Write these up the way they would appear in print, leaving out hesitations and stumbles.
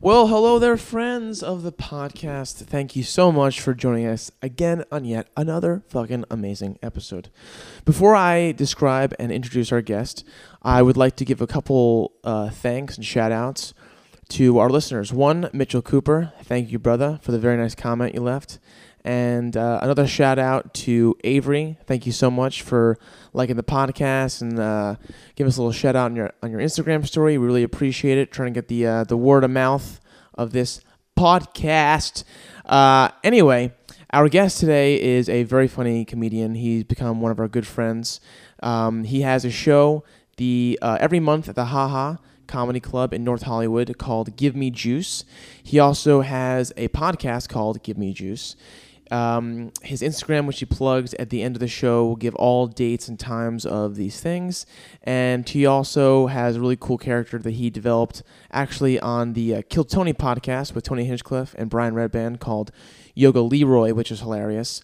Well, hello there, friends of the podcast. Thank you so much for joining us again on yet another fucking amazing episode. Before I describe and introduce our guest, I would like to give a couple thanks and shout-outs to our listeners. One, Mitchell Cooper. Thank you, brother, for the very nice comment you left. And another shout-out to Avery. Thank you so much for liking the podcast and giving us a little shout-out on your Instagram story. We really appreciate it. Trying to get the word of mouth of this podcast. Anyway, our guest today is a very funny comedian. He's become one of our good friends. He has a show every month at the Ha Ha Comedy Club in North Hollywood called Give Me Juice. He also has a podcast called Give Me Juice. His Instagram, which he plugs at the end of the show, will give all dates and times of these things. And he also has a really cool character that he developed actually on the Kill Tony podcast with Tony Hinchcliffe and Brian Redband called Yoga Leroy, which is hilarious.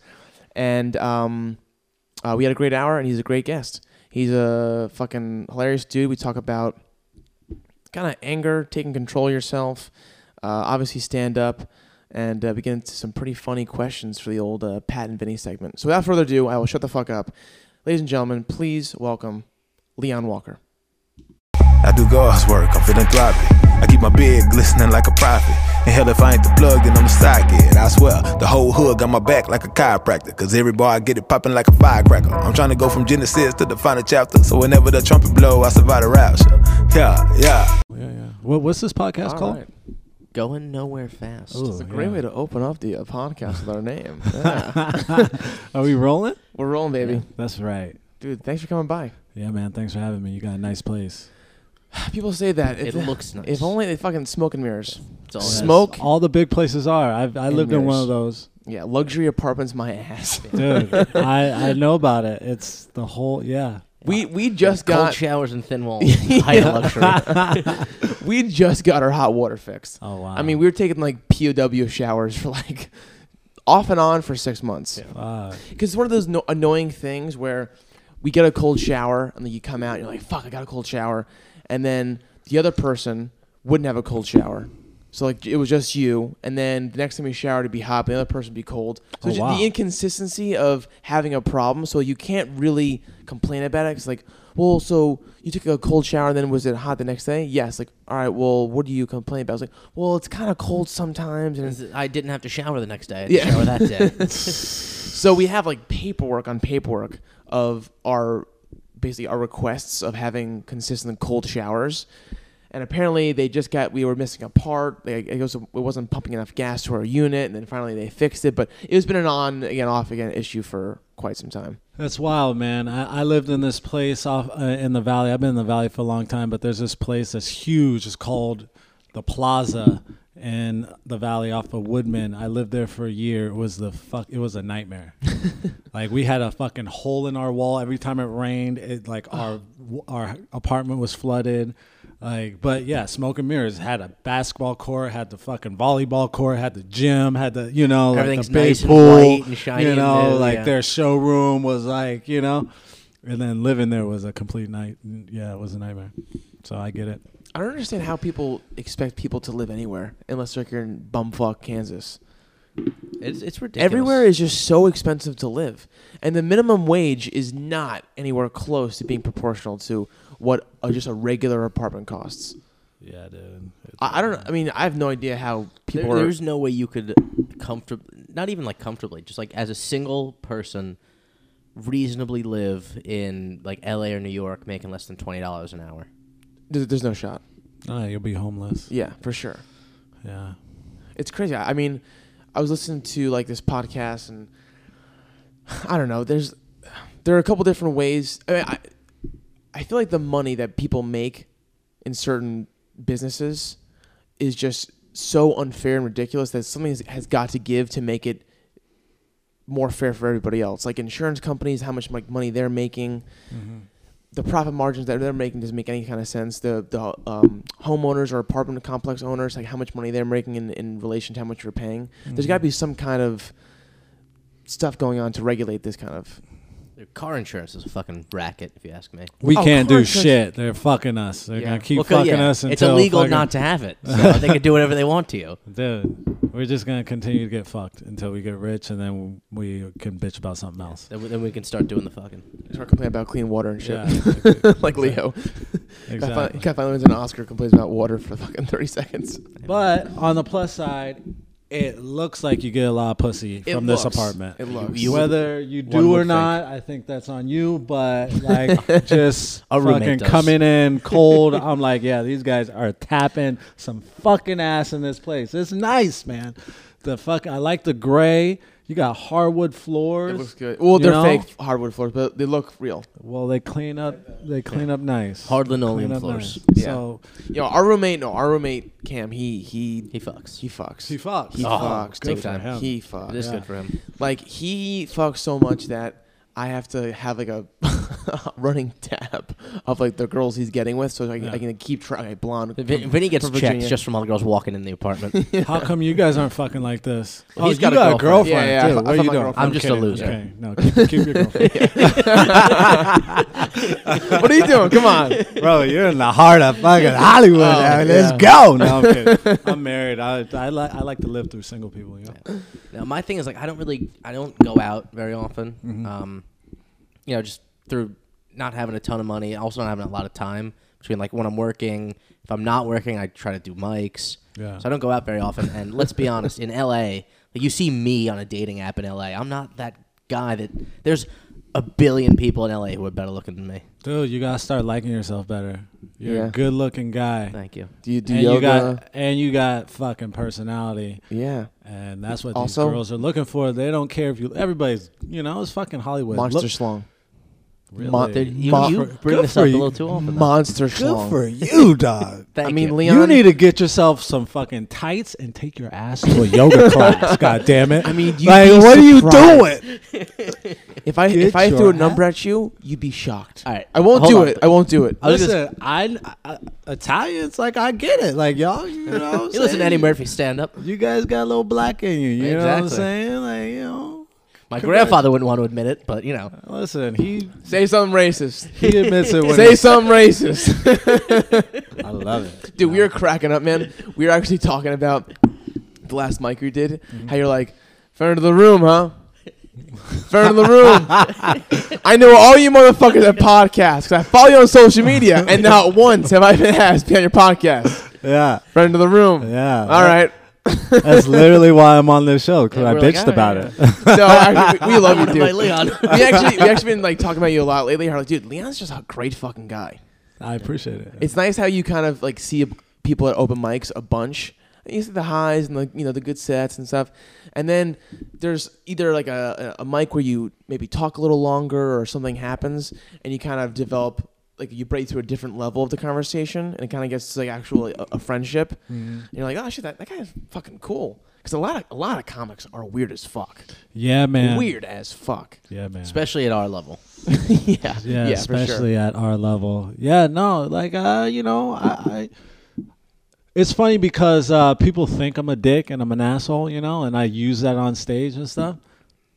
And we had a great hour, and he's a great guest. He's a fucking hilarious dude. We talk about kind of anger, taking control of yourself, obviously stand up, and we get into some pretty funny questions for the old Pat and Vinny segment. So without further ado, I will shut the fuck up. Ladies and gentlemen, please welcome Leon Walker. I do God's work, I'm feeling gloppy. I keep my beard glistening like a prophet. And hell, if I ain't the plug, then I'm the socket. I swear, the whole hood got my back like a chiropractor. Cause every bar I get it popping like a firecracker. I'm trying to go from Genesis to the final chapter. So whenever the trumpet blow, I survive the rapture. Yeah. What's this podcast called? Right. Going Nowhere Fast. Ooh, it's a great way to open up the podcast with our name. Yeah. Are we rolling? We're rolling, baby. Yeah, that's right. Dude, thanks for coming by. Yeah, man. Thanks for having me. You got a nice place. People say that. It looks nice. If only they fucking smoke and mirrors. It's all smoke. That's all the big places are. I lived in one of those. Yeah, luxury apartments, my ass. Dude, I know about it. It's the whole, yeah. We just got cold showers and thin walls. High luxury. We just got our hot water fixed. Oh, wow. I mean, we were taking like POW showers for like off and on for 6 months. Because it's one of those annoying things where we get a cold shower and then you come out and you're like, fuck, I got a cold shower. And then the other person wouldn't have a cold shower. So like it was just you, and then the next time you showered, it'd be hot, but the other person would be cold. So the inconsistency of having a problem, so you can't really complain about it. It's like, well, so you took a cold shower, and then was it hot the next day? Yes. Like, all right, well, what do you complain about? I was like, well, it's kind of cold sometimes. And I didn't have to shower the next day. I had to shower that day. So we have like paperwork on paperwork of our requests of having consistent cold showers. And apparently we were missing a part. It wasn't pumping enough gas to our unit, and then finally they fixed it. But it's been an on-again, off-again issue for quite some time. That's wild, man. I lived in this place in the Valley. I've been in the Valley for a long time, but there's this place that's huge. It's called The Plaza in the Valley off of Woodman. I lived there for a year. It was a nightmare. Like, we had a fucking hole in our wall. Every time it rained, our apartment was flooded. But yeah, smoke and mirrors. Had a basketball court, had the fucking volleyball court, had the gym, had the, you know, like the big pool, and white and shiny, you know, and their showroom was like, you know, and then living there was a complete night. Yeah, it was a nightmare. So I get it. I don't understand how people expect people to live anywhere unless like you're in bumfuck Kansas. It's ridiculous. Everywhere is just so expensive to live, and the minimum wage is not anywhere close to being proportional to what just a regular apartment costs. Yeah, dude. I don't know. I mean, I have no idea how people are. There's no way you could comfortably, just like as a single person, reasonably live in like L.A. or New York making less than $20 an hour. There's no shot. No, you'll be homeless. Yeah, for sure. Yeah. It's crazy. I mean, I was listening to like this podcast, and I don't know. There are a couple different ways. I mean, I feel like the money that people make in certain businesses is just so unfair and ridiculous that something has got to give to make it more fair for everybody else. Like insurance companies, how much money they're making. Mm-hmm. The profit margins that they're making doesn't make any kind of sense. The homeowners or apartment complex owners, like how much money they're making in relation to how much you're paying. Mm-hmm. There's got to be some kind of stuff going on to regulate this kind of Their car insurance is a fucking racket, if you ask me. We can't do shit. They're fucking us. They're going to keep fucking us until... It's illegal not to have it. So they can do whatever they want to you. Dude, we're just going to continue to get fucked until we get rich, and then we can bitch about something else. Then we can start doing the fucking... Start complaining about clean water and shit. Yeah. Like Leo. Exactly. Cat finally wins an Oscar, complains about water for fucking 30 seconds. But on the plus side... It looks like you get a lot of pussy from this apartment. It looks. Whether you do or not, I think that's on you, but like just fucking coming in cold, I'm like, yeah, these guys are tapping some fucking ass in this place. It's nice, man. I like the gray. You got hardwood floors. It looks good. Well, they're fake hardwood floors, but they look real. Well, they clean up nice. Hard linoleum floors. Nice. Yeah. So, yo, our roommate Cam, he fucks. He fucks. It is good for him. Like he fucks so much that I have to have like a running tab of like the girls he's getting with, so I can keep trying. Blonde. Vinny gets checked just from all the girls walking in the apartment. Yeah. How come you guys aren't fucking like this? Well, he's got a girlfriend. Yeah. Dude, what are you doing? I'm just a loser. Okay. No, keep your girlfriend. What are you doing? Come on, bro. You're in the heart of fucking Hollywood. Let's go. No, I'm kidding. I'm married. I like to live through single people. You know? Yeah. Now my thing is like I don't go out very often. Mm-hmm. You know, just through not having a ton of money, also not having a lot of time between like when I'm working. If I'm not working, I try to do mics. Yeah. So I don't go out very often. And let's be honest, in LA, like you see me on a dating app in LA. I'm not that guy that there's a billion people in LA who are better looking than me. Dude, you gotta start liking yourself better. You're a good looking guy. Thank you. Do you do yoga? You got fucking personality. Yeah. And that's what these girls are looking for. They don't care if you. Everybody's, you know, it's fucking Hollywood. Monster schlong. Really? You bring this up a little too often. Monster schlong. Good for you, dog. I mean, Leon, you need to get yourself some fucking tights and take your ass to a yoga class. God damn it! I mean, what are you doing? If I threw a number at you, you'd be shocked. All right, I won't do it. Listen, I Italians, like I get it, like y'all, you know. You listen to Eddie Murphy stand up. You guys got a little black in you. You know what I'm saying? Like you know. My grandfather wouldn't want to admit it, but, you know. Listen, he... Say something racist. He admits it. Say something racist. I love it. Dude, we were cracking up, man. We were actually talking about the last mic we did, how you're like, friend of the room, huh? Friend of the room. I know all you motherfuckers at podcasts, because I follow you on social media, and not once have I been asked to be on your podcast. Yeah. Friend of the room. Yeah. All right. That's literally why I'm on this show, because I bitched about it. No, actually, we love you, dude. Leon. We actually been like talking about you a lot lately. How like, dude, Leon's just a great fucking guy. I appreciate it. It's nice how you kind of like see people at open mics a bunch. You see the highs and the, you know, the good sets and stuff, and then there's either like a mic where you maybe talk a little longer or something happens, and you kind of develop. Like you break through a different level of the conversation, and it kind of gets to like actually a friendship. Mm-hmm. And you're like, oh shit, that guy is fucking cool. Because a lot of comics are weird as fuck. Yeah, man. Weird as fuck. Yeah, man. Especially at our level. Yeah. Especially at our level. Yeah. No. Like, you know, it's funny because people think I'm a dick and I'm an asshole, you know, and I use that on stage and stuff.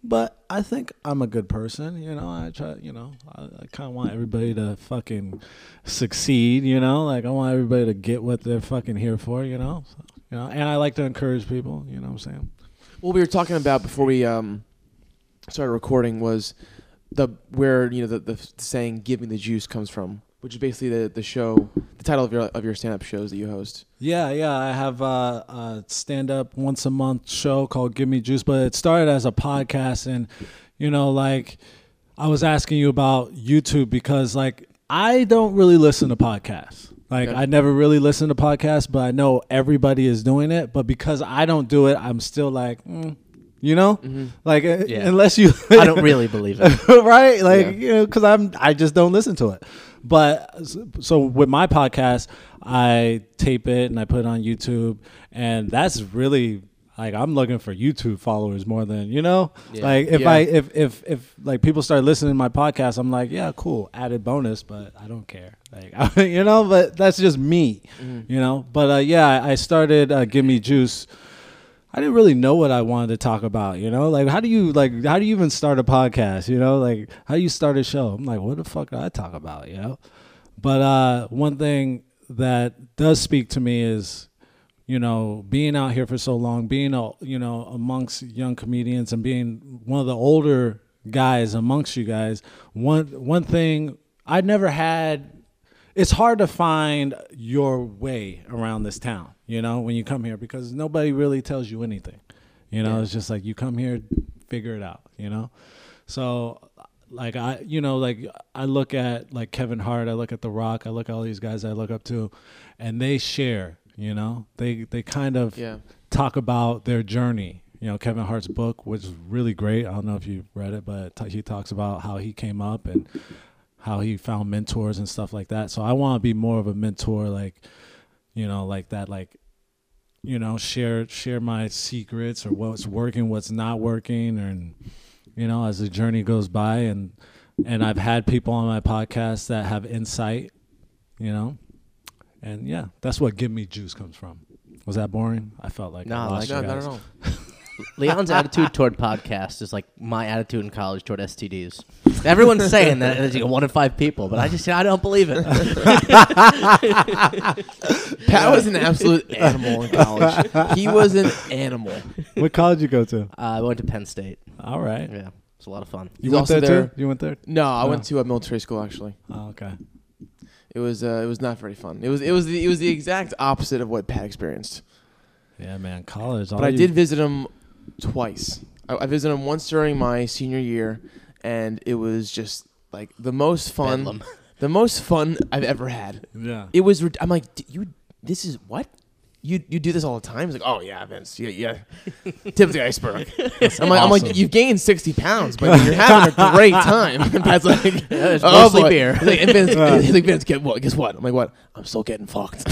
But I think I'm a good person, you know. I try, you know. I kind of want everybody to fucking succeed, you know. Like I want everybody to get what they're fucking here for, you know. So, you know, and I like to encourage people, you know what I'm saying. What we were talking about before we started recording was the saying "Give me the juice" comes from, which is basically the show, the title of your stand up shows that you host. Yeah. I have a stand-up once-a-month show called Give Me Juice, but it started as a podcast. And, you know, like I was asking you about YouTube because, like, I don't really listen to podcasts. Like, okay. I never really listened to podcasts, but I know everybody is doing it. But because I don't do it, I'm still like, you know? Mm-hmm. Like, unless you... I don't really believe it. Right? Like, you know, because I just don't listen to it. But so with my podcast, I tape it and I put it on YouTube, and that's really like I'm looking for YouTube followers more than, you know, like if like people start listening to my podcast, I'm like, yeah, cool, added bonus, but I don't care, like you know. But that's just me, you know. But I started Give Me Juice. I didn't really know what I wanted to talk about, you know? Like, how do you even start a podcast, you know? Like, how do you start a show? I'm like, what the fuck do I talk about, you know? But one thing that does speak to me is, you know, being out here for so long, being, you know, amongst young comedians and being one of the older guys amongst you guys, one thing I never had, it's hard to find your way around this town. You know, when you come here, because nobody really tells you anything, you know, yeah. It's just like you come here, figure it out, you know. So like I, you know, like I look at like Kevin Hart, I look at The Rock, I look at all these guys I look up to, and they share, you know, they kind of talk about their journey. You know, Kevin Hart's book was really great. I don't know if you read it, but he talks about how he came up and how he found mentors and stuff like that. So I want to be more of a mentor, like, you know, like that, like, you know, share my secrets or what's working, what's not working, and, you know, as the journey goes by. And I've had people on my podcast that have insight, you know, and yeah, that's what Give Me Juice comes from. Was that boring? I felt like I lost you guys. Not at all. Leon's attitude toward podcasts is like my attitude in college toward STDs. Everyone's saying that it's like 1 in 5 people, but I don't believe it. Pat was an absolute animal in college. He was an animal. What college you go to? I went to Penn State. All right. Yeah. It's a lot of fun. You went there too? You went there? No, I went to a military school actually. Oh, okay. It was not very fun. It was the exact opposite of what Pat experienced. Yeah, man, college. But I did visit him twice. I visited him once during my senior year, and it was just like the most fun I've ever had. Yeah, it was. I'm like, this is what you do this all the time. He's like, oh yeah, Vince, yeah, tip of the iceberg. I'm like, you've gained 60 pounds, but you're having a great time. And Pat's like, it's mostly beer. He's like, and Vince, guess what? I'm like, what? I'm still getting fucked.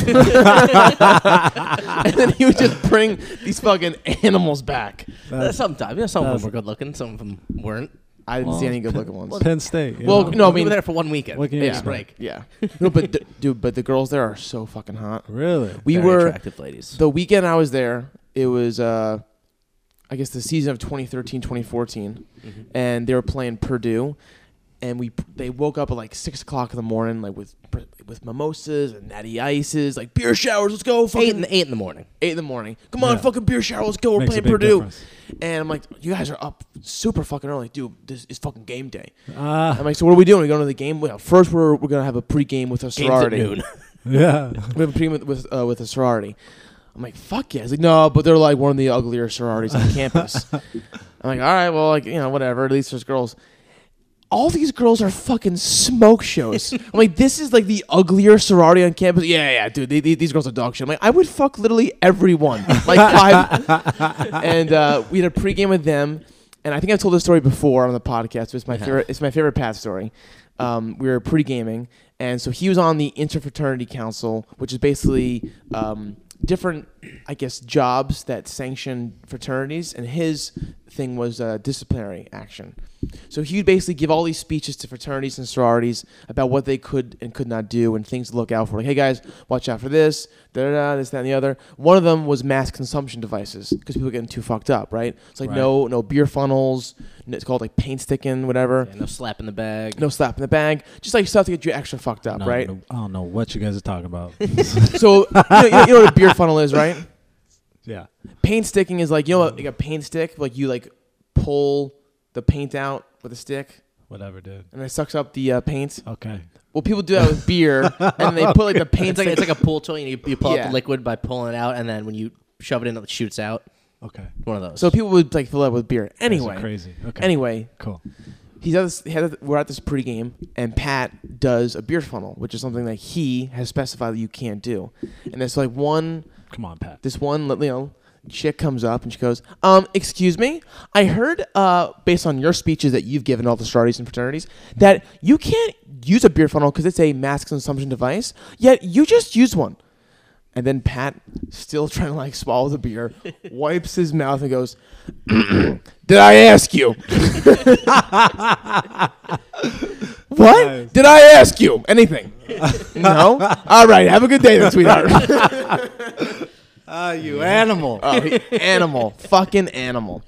And then he would just bring these fucking animals back. Sometimes, you know, some of them were good looking, some of them weren't. I didn't see any good looking ones. Penn State. No, I mean, we were there for 1 weekend. What can you break? Yeah. No, but dude, the girls there are so fucking hot. Really? Very attractive ladies. The weekend I was there, it was I guess the season of 2013, 2014, and they were playing Purdue, and they woke up at like 6 o'clock in the morning, like with mimosas and natty ices, like beer showers. Let's go! Fucking eight in the morning. Come on, fucking beer shower. Let's go. We're playing Purdue. Difference. And I'm like, you guys are up super fucking early, dude. This is fucking game day. I'm like, so what are we doing? We're going to the game. Well, first we're gonna have a pregame with a sorority. Game's at noon. Yeah, we have a pregame with a sorority. I'm like, fuck yeah. He's like, no, but they're like one of the uglier sororities on campus. I'm like, all right, well, like, you know, whatever. At least there's girls. All these girls are fucking smoke shows. I'm like, this is like the uglier sorority on campus. Yeah, dude, these girls are dog shit. I'm like, I would fuck literally everyone. Like 5. And we had a pregame with them. And I think I've told this story before on the podcast. It's my favorite. It's my favorite Pat story. We were pregaming, and so he was on the interfraternity council, which is basically different, I guess, jobs that sanction fraternities, and his thing was disciplinary action. So he would basically give all these speeches to fraternities and sororities about what they could and could not do and things to look out for. Like, hey guys, watch out for this, this, that, and the other. One of them was mass consumption devices because people are getting too fucked up, right? It's like no beer funnels. It's called like paint sticking, whatever. Yeah, no slap in the bag. Just like stuff to get you extra fucked up, right? I don't know what you guys are talking about. So you know what a beer funnel is, right? Yeah. Paint sticking is like, you know what, like a paint stick, like you like pull the paint out with a stick. Whatever, dude. And it sucks up the paint. Okay. Well, people do that with beer, and they put like the paint. It's like a pool toy, and you pull out the liquid by pulling it out, and then when you shove it in, it shoots out. Okay. One of those. So people would like fill it up with beer. Anyway. That's crazy. Okay. Anyway. Cool. We're at this pregame, and Pat does a beer funnel, which is something that he has specified that you can't do. And there's like one. Come on, Pat. This one, you know, chick comes up and she goes, excuse me, I heard based on your speeches that you've given all the sororities and fraternities that you can't use a beer funnel because it's a mass consumption device, yet you just used one. And then Pat, still trying to like swallow the beer, wipes his mouth and goes, did I ask you? What? Nice. Did I ask you anything? No? All right. Have a good day then, sweetheart. Oh, you animal. Animal. Fucking animal.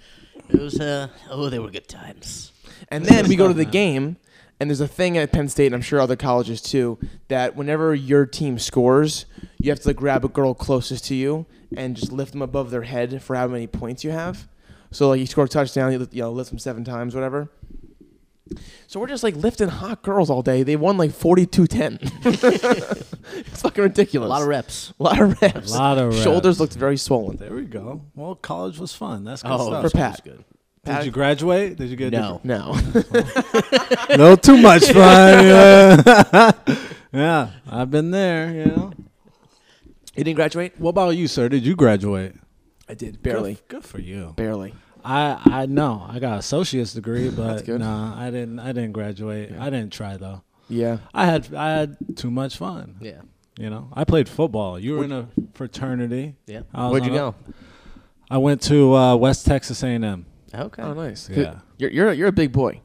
It was, they were good times. And then we go to the game, and there's a thing at Penn State, and I'm sure other colleges too, that whenever your team scores, you have to like, grab a girl closest to you and just lift them above their head for how many points you have. So like you score a touchdown, you lift them 7 times, whatever. So we're just like lifting hot girls all day. They won like 42-10. It's fucking ridiculous. A lot of reps. Shoulders looked very swollen. There we go. Well, college was fun. That's good stuff. For Pat. Good. Pat. Did you graduate? Did you get No. No too much fun. Yeah, I've been there, you know. You didn't graduate? What about you, sir? Did you graduate? I did. Barely. Good for you. Barely. I know I got an associate's degree, but I didn't graduate. Yeah. I didn't try though. Yeah, I had too much fun. Yeah, you know, I played football. You were in a fraternity. Yeah, where'd you go? I went to West Texas A&M. Okay, oh nice. Yeah, you're a big boy.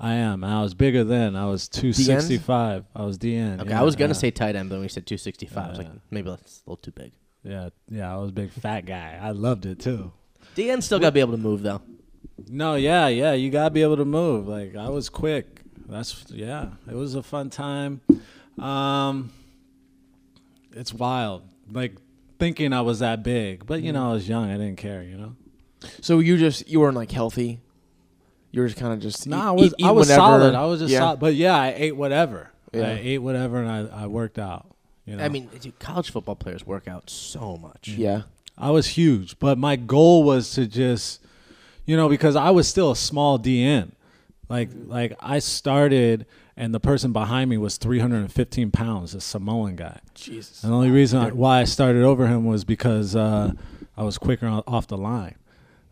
I am. I was bigger then. I was 265. I was DN. Okay, yeah, I was gonna say tight end, but when you said 265, I was like maybe that's a little too big. Yeah, I was a big fat guy. I loved it too. DN still got to be able to move, though. No, yeah, you got to be able to move. Like, I was quick. It was a fun time. It's wild. Like, thinking I was that big. But, you know, I was young. I didn't care, you know? So you weren't, like, healthy? You were just kind of just I was whatever. Solid. I was just solid. But, I ate whatever. Yeah. I ate whatever, and I worked out. You know? I mean, college football players work out so much. Yeah. I was huge, but my goal was to just, you know, because I was still a small DN. Like I started, and the person behind me was 315 pounds, a Samoan guy. Jesus. And the only reason why I started over him was because I was quicker off the line.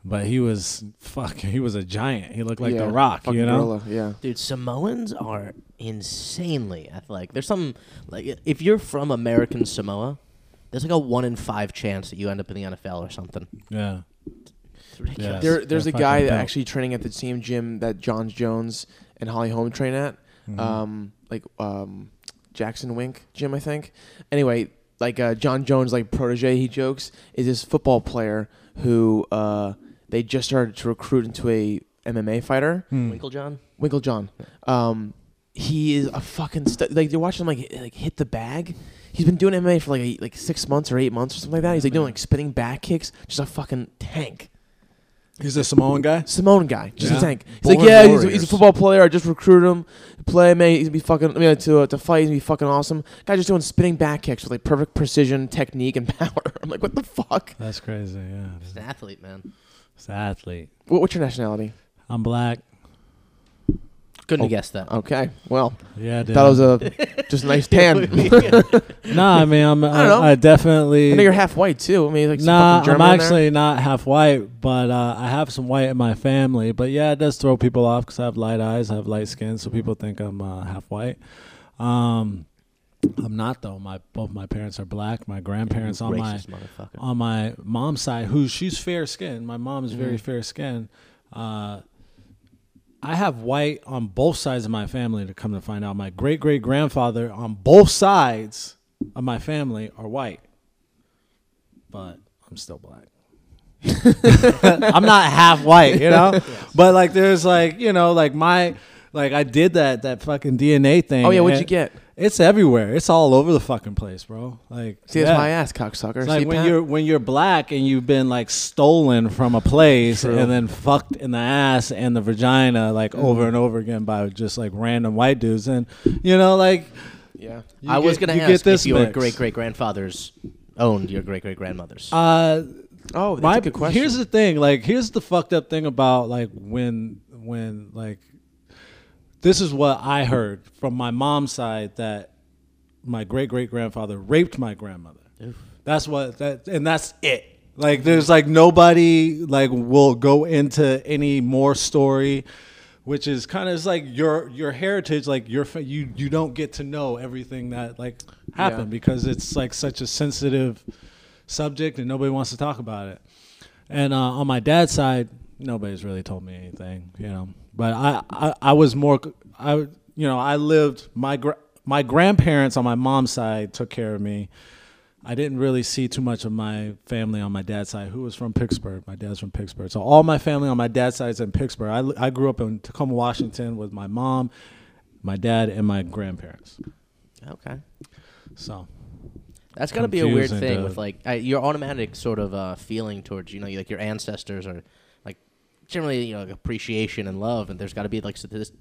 But he was a giant. He looked like The Rock, you know? Gorilla, yeah. Dude, Samoans are insanely athletic. There's some, like, if you're from American Samoa, there's like a 1 in 5 chance that you end up in the NFL or something. Yeah. It's ridiculous. Yes. There's a guy that actually training at the same gym that John Jones and Holly Holm train at. Mm-hmm. Jackson Wink gym, I think. Anyway, John Jones, like protege, he jokes, is this football player who they just started to recruit into a MMA fighter. Hmm. Winklejohn. He is a fucking like you're watching him like hit the bag. He's been doing MMA for like 6 months or 8 months or something like that. He's like doing like spinning back kicks, just a fucking tank. He's a Samoan guy? Samoan guy, just a tank. He's he's a football player. I just recruited him to play MMA. He's gonna be fucking to fight. He's gonna be fucking awesome. Guy just doing spinning back kicks with like perfect precision, technique, and power. I'm like, what the fuck? That's crazy. Yeah, he's an athlete, man. He's an athlete. What's your nationality? I'm black. Couldn't have guessed that. Okay, well, yeah, I thought it was just a nice tan. Nah, I mean, I don't know. I definitely. I know you're half white too. I mean, like I'm actually not half white, but I have some white in my family. But yeah, it does throw people off because I have light eyes, I have light skin, so people think I'm half white. I'm not though. Both my parents are black. My grandparents on my mom's side, she's fair skinned. My mom is very fair skinned. I have white on both sides of my family to come to find out. My great-great-grandfather on both sides of my family are white. But I'm still black. I'm not half white, you know? Yes. But, like, there's, like, you know, like, my... Like, I did that fucking DNA thing. Oh, yeah, what'd you get? It's everywhere. It's all over the fucking place, bro. Like, see, that's my ass, cocksucker. It's like when you're black and you've been, like, stolen from a place and then fucked in the ass and the vagina, like, over and over again by just, like, random white dudes. And, you know, like... Yeah. I was going to ask if your great-great-grandfathers owned your great-great-grandmothers. Oh, that's a good question. Here's the thing. Like, here's the fucked up thing about, like, when like... This is what I heard from my mom's side, that my great-great-grandfather raped my grandmother. Oof. And that's it. Like, there's, like, nobody, like, will go into any more story, which is kind of like your heritage. Like, you don't get to know everything that, like, happened because it's, like, such a sensitive subject and nobody wants to talk about it. And on my dad's side, nobody's really told me anything, you know. But I was more, I lived, my grandparents on my mom's side took care of me. I didn't really see too much of my family on my dad's side, who was from Pittsburgh. My dad's from Pittsburgh. So all my family on my dad's side is in Pittsburgh. I grew up in Tacoma, Washington with my mom, my dad, and my grandparents. Okay. So that's got to be a weird thing with, like, your automatic sort of feeling towards, you know, like your ancestors are, like, generally, you know, like appreciation and love. And there's got to be, like, so this,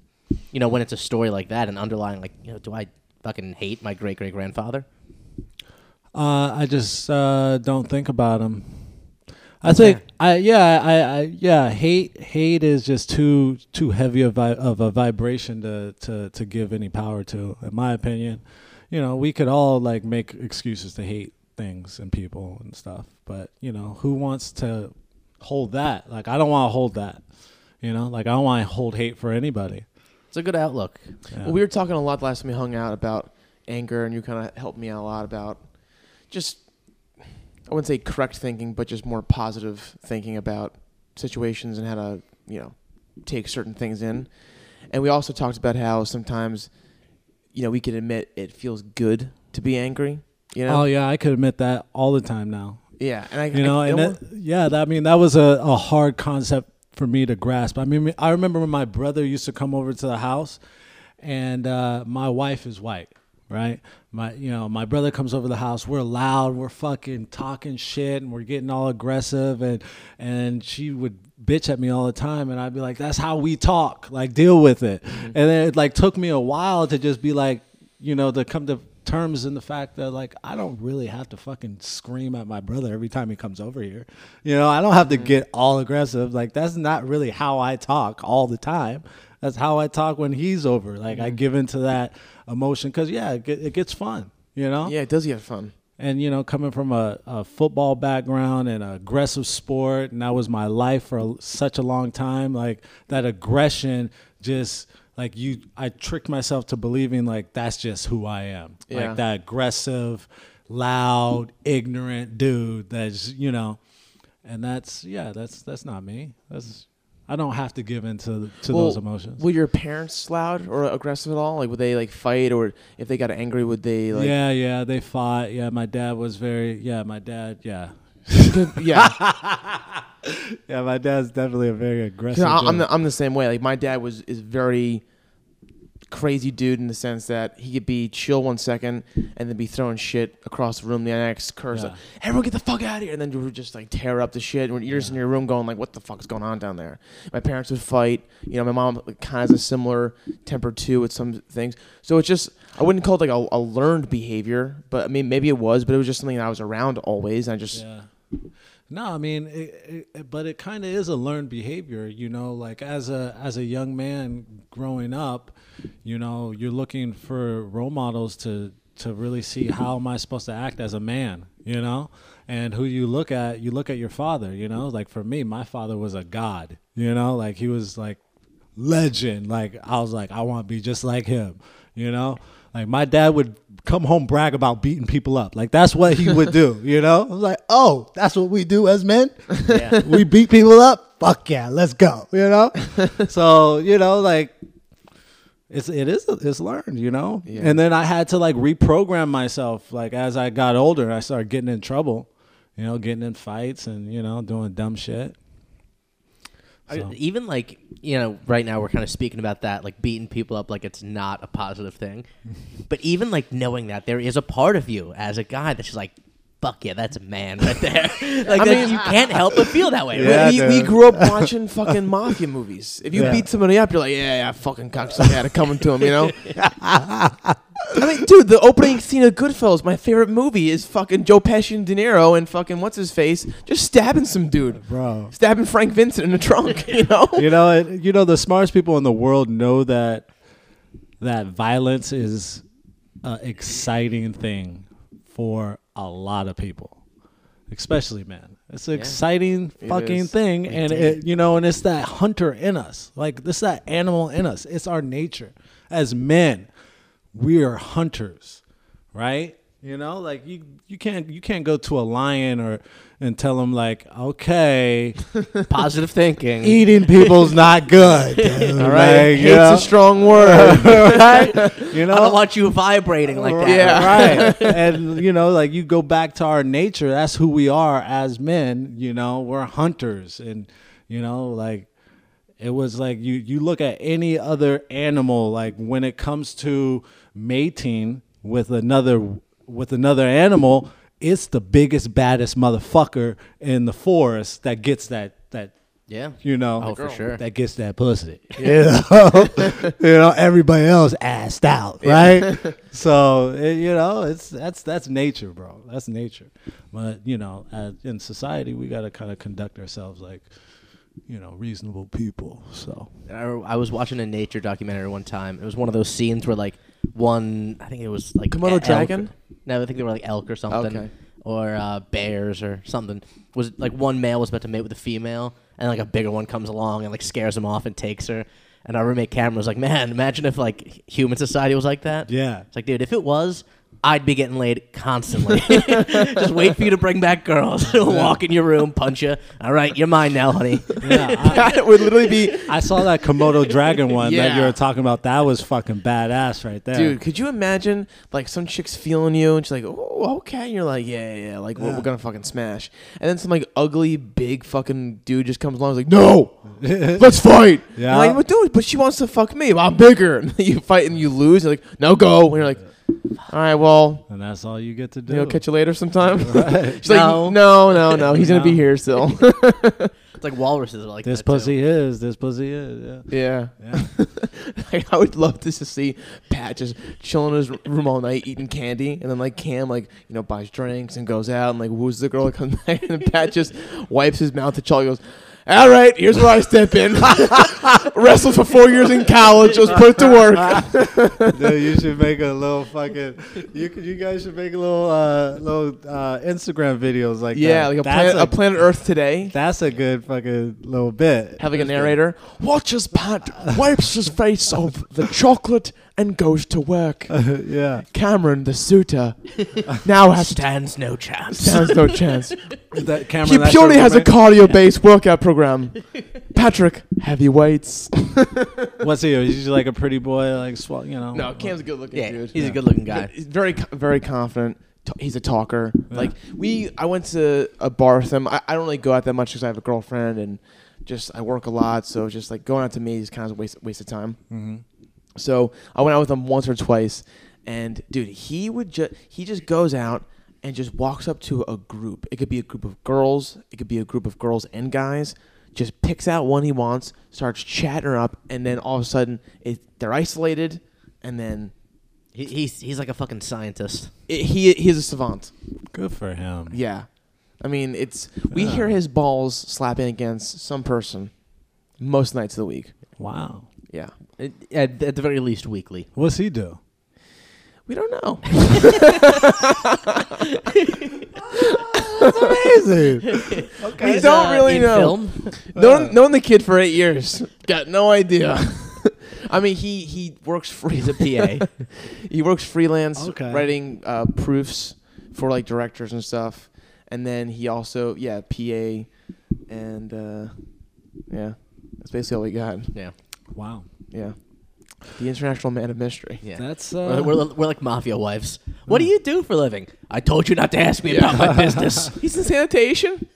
you know, when it's a story like that and underlying, like, you know, do I fucking hate my great-great-grandfather? I just don't think about him. I think hate is just too heavy of a vibration to give any power to, in my opinion. You know, we could all like make excuses to hate things and people and stuff, but you know, who wants to hold that? Like, I don't want to hold that. You know, like I don't want to hold hate for anybody. It's a good outlook. Yeah. Well, we were talking a lot last time we hung out about anger, and you kind of helped me out a lot about just, I wouldn't say correct thinking, but just more positive thinking about situations and how to, you know, take certain things in. And we also talked about how sometimes, you know, we can admit it feels good to be angry, you know? Oh, yeah, I could admit that all the time now. Yeah. And that was a hard concept for me to grasp. I mean, I remember when my brother used to come over to the house, and my wife is white. Right, my brother comes over the house. We're loud. We're fucking talking shit, and we're getting all aggressive. And she would bitch at me all the time, and I'd be like, "That's how we talk. Like, deal with it." Mm-hmm. And then it like took me a while to just be like, you know, to come to terms in the fact that like I don't really have to fucking scream at my brother every time he comes over here. You know, I don't have to get all aggressive. Like, that's not really how I talk all the time. That's how I talk when he's over. Like, I give into that emotion because, yeah, it gets fun, you know? Yeah, it does get fun. And, you know, coming from a football background and an aggressive sport, and that was my life for such a long time, like, that aggression just, like, I tricked myself to believing, like, that's just who I am. Yeah. Like, that aggressive, loud, ignorant dude that's, you know, and that's not me. That's... I don't have to give in to those emotions. Were your parents loud or aggressive at all? Like, would they like fight, or if they got angry, would they like? Yeah, they fought. Yeah, my dad was very. yeah. Yeah, my dad's definitely a very aggressive. I'm the same way. Like, my dad is very crazy dude in the sense that he could be chill one second and then be throwing shit across the room the next, curse like, everyone get the fuck out of here, and then you would just like tear up the shit, and you're just in your room going like, what the fuck is going on down there? My parents would fight, you know, my mom kind of has a similar temper too with some things, so it's just, I wouldn't call it like a learned behavior, but I mean maybe it was, but it was just something that I was around always, and I just No, I mean, but it kind of is a learned behavior, you know, like as a young man growing up, you know, you're looking for role models to really see how am I supposed to act as a man, you know, and who you look at your father, you know, like for me, my father was a god, you know, like he was like legend. Like I was like, I want to be just like him, you know. Like, my dad would come home, brag about beating people up. Like, that's what he would do, you know? I was like, oh, that's what we do as men? Yeah. We beat people up? Fuck yeah, let's go, you know? So, you know, like, it's learned, you know? Yeah. And then I had to, like, reprogram myself, like, as I got older, and I started getting in trouble, you know, getting in fights and, you know, doing dumb shit. So. Even like, you know, right now we're kind of speaking about that, like beating people up like it's not a positive thing. But even like knowing that there is a part of you as a guy that's just like, fuck yeah, that's a man right there. Like, you can't help but feel that way. Yeah, we grew up watching fucking mafia movies. If you beat somebody up, you're like, yeah, fucking cocksucker had it coming to him, you know? I mean, dude, the opening scene of Goodfellas, my favorite movie, is fucking Joe Pesci and De Niro and fucking what's-his-face just stabbing some dude. Bro. Stabbing Frank Vincent in the trunk, you know? You know, the smartest people in the world know that violence is an exciting thing for a lot of people, especially men. It's an exciting fucking thing, and it, you know, and it's that hunter in us. Like, this that animal in us. It's our nature. As men, we are hunters, right? You know, like you can't go to a lion and tell them like, okay, positive thinking. Eating people's not good. All right, like, it's a strong word. Right? You know, I don't want you vibrating like that. Yeah, right. And you know, like you go back to our nature. That's who we are as men. You know, we're hunters, and you know, like it was like you look at any other animal, like when it comes to mating with another. With another animal, it's the biggest, baddest motherfucker in the forest that gets that yeah, you know, oh, for sure, that gets that pussy. Yeah. You know, everybody else assed out, right? Yeah. So you know, it's that's nature, bro. That's nature. But you know, in society, we gotta kind of conduct ourselves like, you know, reasonable people. So I was watching a nature documentary one time. It was one of those scenes where like one, I think it was like Komodo dragon. No, I think they were like elk or something, okay. Or bears or something. Was like one male was about to mate with a female, and like a bigger one comes along and like scares him off and takes her. And our roommate Cameron was like, "Man, imagine if like human society was like that." Yeah, it's like, dude, if it was, I'd be getting laid constantly. Just wait for you to bring back girls. Walk in your room, punch you. All right, you're mine now, honey. Yeah, that would literally be... I saw that Komodo dragon one that you were talking about. That was fucking badass right there. Dude, could you imagine, like, some chick's feeling you, and she's like, oh, okay. And you're like, yeah, like, we're going to fucking smash. And then some, like, ugly, big fucking dude just comes along and is like, no, let's fight. Yeah. Like, but dude, but she wants to fuck me. I'm bigger. And you fight and you lose. And like, no, go. And you're like... All right, well... And that's all you get to do. You know, catch you later sometime. Right. She's like, no. He's going to be here still. It's like walruses are like this that, This pussy is, yeah. Like, I would love to just see Pat just chilling in his room all night eating candy. And then, like, Cam, like, you know, buys drinks and goes out and, like, woos the girl that comes back. And Pat just wipes his mouth to chow. He goes... All right, here's where I step in. Wrestled for 4 years in college. Just put it to work. Dude, you should make a little fucking... You guys should make a little Instagram videos like that. Yeah, like a Planet Earth Today. That's a good fucking little bit. Having a narrator. Watch as Pat wipes his face off the chocolate and goes to work. Yeah. Cameron, the suitor, now has... Stands no chance. Stands no chance. That Cameron, he purely has a cardio-based workout program. Patrick, heavy weights. What's he? He's like a pretty boy, like, you know. No, Cam's a good-looking dude. He's a good-looking guy. He's very, very confident. He's a talker. Yeah. Like, I went to a bar with him. I don't really go out that much because I have a girlfriend, and just I work a lot, so just, like, going out to me is kind of a waste of time. Mm-hmm. So I went out with him once or twice, and dude, he just goes out and just walks up to a group. It could be a group of girls, it could be a group of girls and guys. Just picks out one he wants, starts chatting her up, and then all of a sudden they're isolated, and then he's like a fucking scientist. He's a savant. Good for him. Yeah, I mean we hear his balls slapping against some person most nights of the week. Wow. Yeah. At the very least, weekly. What's he do? We don't know. That's amazing. Okay. We don't really know. Known the kid for 8 years. Got no idea. I mean, he works free. He's a PA. He works freelance, writing proofs for like directors and stuff. And then he also, PA. And that's basically all we got. Yeah. Wow. Yeah. The international man of mystery. Yeah. That's we're like mafia wives. What do you do for a living? I told you not to ask me about my business. He's in sanitation.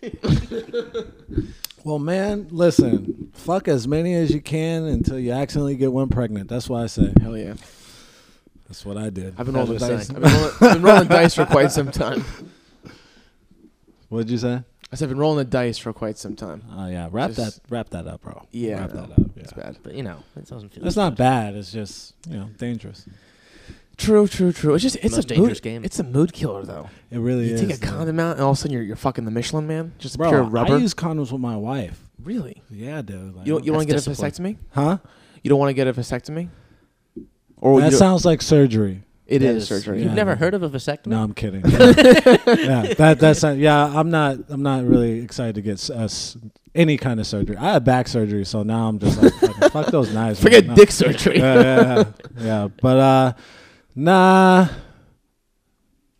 Well, man, listen. Fuck as many as you can until you accidentally get one pregnant. That's what I say. Hell yeah. That's what I did. I've been rolling dice. I've been rolling dice for quite some time. What'd you say? I said I've been rolling the dice for quite some time. Oh, yeah. Wrap that up, bro. Yeah. Wrap that up. Yeah. It's bad. But, you know, it doesn't feel... It's not bad. It's just, you know, dangerous. True. It's just... It's a dangerous game. It's a mood killer, though. It really is. You take a condom out, and all of a sudden you're fucking the Michelin Man. Just pure rubber. I use condoms with my wife. Really? Yeah, dude. Like, you want to get a vasectomy? Huh? You don't want to get a vasectomy? Or that sounds like surgery. It is surgery. You've never heard of a vasectomy? No, I'm kidding. I'm not really excited to get any kind of surgery. I had back surgery, so now I'm just like, fuck those knives. Forget dick surgery. Yeah. But nah,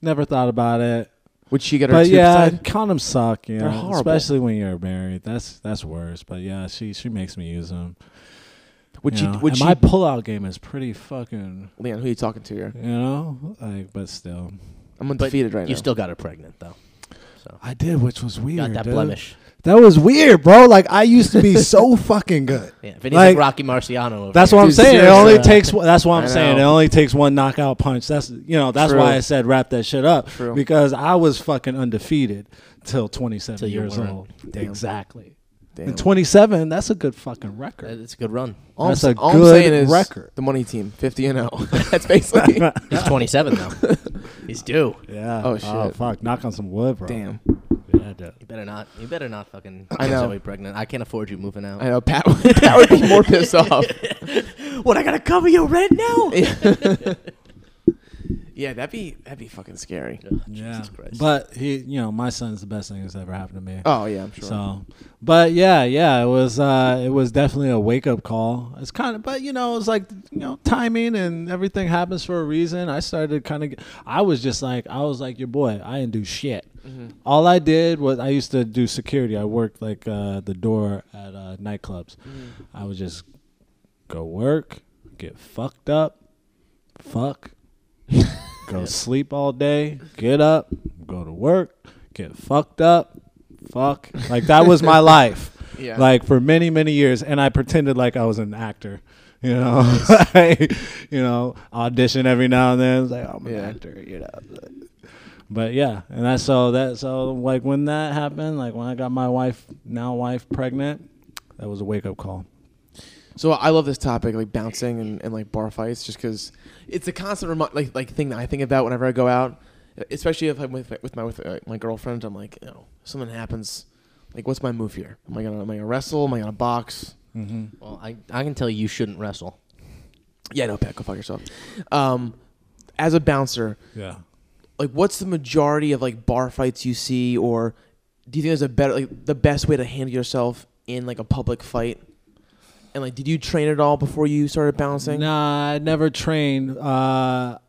Never thought about it. Would she get her tubes tied? Yeah, condoms suck. You know, they're horrible. Especially when you're married. That's worse. But yeah, she makes me use them. Would she? My pullout game is pretty fucking. Leon, who are you talking to here? You know, like, but still, I'm undefeated right now. You still got her pregnant though. So. I did, which was weird. Got that dude. Blemish. That was weird, bro. Like, I used to be so fucking good. Yeah, if it like Rocky Marciano over that's here. What I'm saying. It only takes. That's what I'm saying. It only takes one knockout punch. That's That's why I said wrap that shit up. True. Because I was fucking undefeated till 27 years old. Damn. Exactly. Damn. And 27, that's a good fucking record. It's a good run. All that's a all good record. The money team, 50-0. That's basically. He's 27 now. He's due. Yeah. Oh shit. Oh fuck. Knock on some wood, bro. Damn. You better not. You better not fucking get Zoe pregnant. I can't afford you moving out. I know. Pat would be more pissed off. What, I gotta cover your rent now? Yeah, that'd be fucking scary. Oh, yeah. Jesus Christ. But my son's the best thing that's ever happened to me. Oh yeah, I'm sure. So, but yeah, it was definitely a wake up call. It's kind of, but it was like timing and everything happens for a reason. I started kind of. I was like your boy. I didn't do shit. Mm-hmm. All I did was I used to do security. I worked like the door at nightclubs. Mm. I would just go work, get fucked up, go sleep all day, get up, go to work, get fucked up, like that was my life. Yeah. Like for many, many years, and I pretended like I was an actor. Nice. Audition every now and then. It was like, oh, I'm an actor. But yeah, and so like when that happened, like when I got my wife pregnant, that was a wake up call. So I love this topic, like bouncing and like bar fights, just because it's a constant thing that I think about whenever I go out, especially if I'm with my girlfriend. I'm like, something happens, like what's my move here? Am I gonna wrestle? Am I gonna box? Mm-hmm. Well, I can tell you shouldn't wrestle. Yeah, no, Pat, go fuck yourself. As a bouncer, yeah. Like, what's the majority of like bar fights you see, or do you think there's a better, like, the best way to handle yourself in like a public fight? And like, did you train at all before you started bouncing? Nah, I never trained. The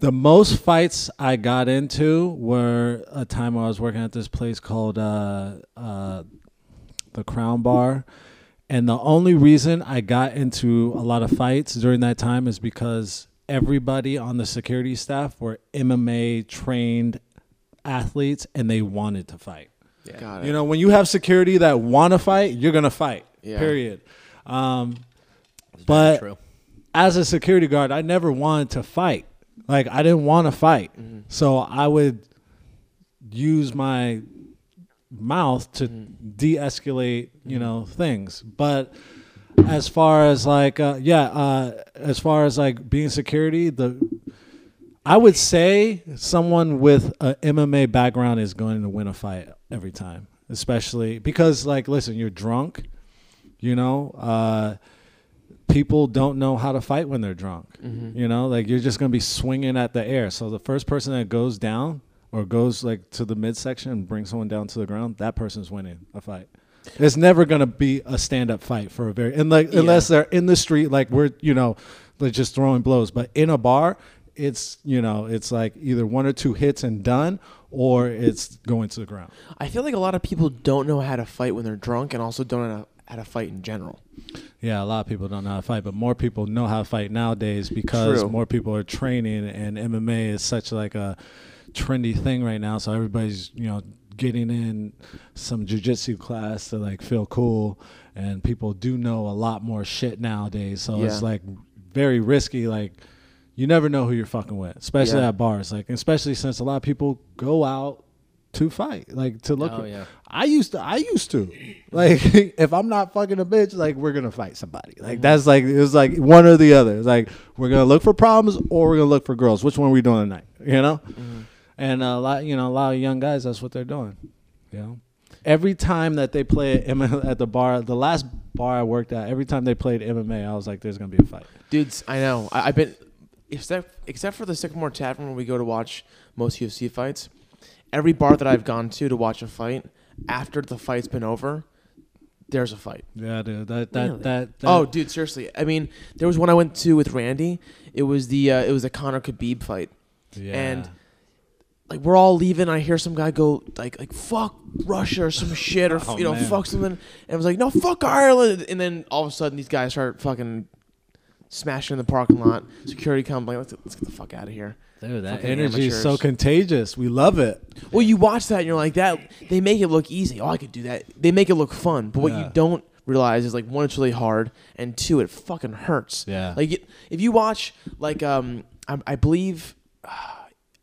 most fights I got into were a time where I was working at this place called the Crown Bar. And the only reason I got into a lot of fights during that time is because everybody on the security staff were MMA trained athletes and they wanted to fight. Yeah. Got it. When you have security that want to fight, you're going to fight, period. But true. As a security guard, I never wanted to fight. Like, I didn't want to fight. Mm-hmm. So I would use my mouth to de-escalate, things. But as far as like, as far as like being security, I would say someone with an MMA background is going to win a fight every time, especially because, like, listen, you're drunk, people don't know how to fight when they're drunk, like you're just going to be swinging at the air. So the first person that goes down or goes like to the midsection and brings someone down to the ground, that person's winning a fight. It's never going to be a stand-up fight for unless they're in the street, like we're, they're just throwing blows. But in a bar, it's it's like either one or two hits and done, or it's going to the ground. I feel like a lot of people don't know how to fight when they're drunk, and also don't know how to fight in general. Yeah, a lot of people don't know how to fight, but more people know how to fight nowadays because more people are training, and MMA is such like a trendy thing right now. So everybody's getting in some jiu-jitsu class to like feel cool, and people do know a lot more shit nowadays. So it's like very risky, like. You never know who you're fucking with, especially at bars. Like, especially since a lot of people go out to fight, like to look. I used to. Like, if I'm not fucking a bitch, like we're gonna fight somebody. Like that's like it was like one or the other. It's like we're gonna look for problems or we're gonna look for girls. Which one are we doing tonight? And a lot of young guys, that's what they're doing. Every time that they play at the bar, the last bar I worked at, every time they played MMA, I was like, there's gonna be a fight. Dudes, I know. I've been. Except for the Sycamore Tavern, where we go to watch most UFC fights, every bar that I've gone to watch a fight, after the fight's been over, there's a fight. Yeah, dude. That. Oh, dude, seriously. I mean, there was one I went to with Randy. It was the Conor Khabib fight. Yeah. And like we're all leaving, I hear some guy go like fuck Russia or some shit or fuck something. And I was like, no, fuck Ireland. And then all of a sudden these guys start fucking smashing in the parking lot. Security comes, like, let's get the fuck out of here. Dude, that fucking energy amateurs is so contagious. We love it. Well, you watch that and you're like, that they make it look easy. Oh, I could do that. They make it look fun. But what you don't realize is, like, one, it's really hard, and two, it fucking hurts. Yeah. Like, if you watch, like, I believe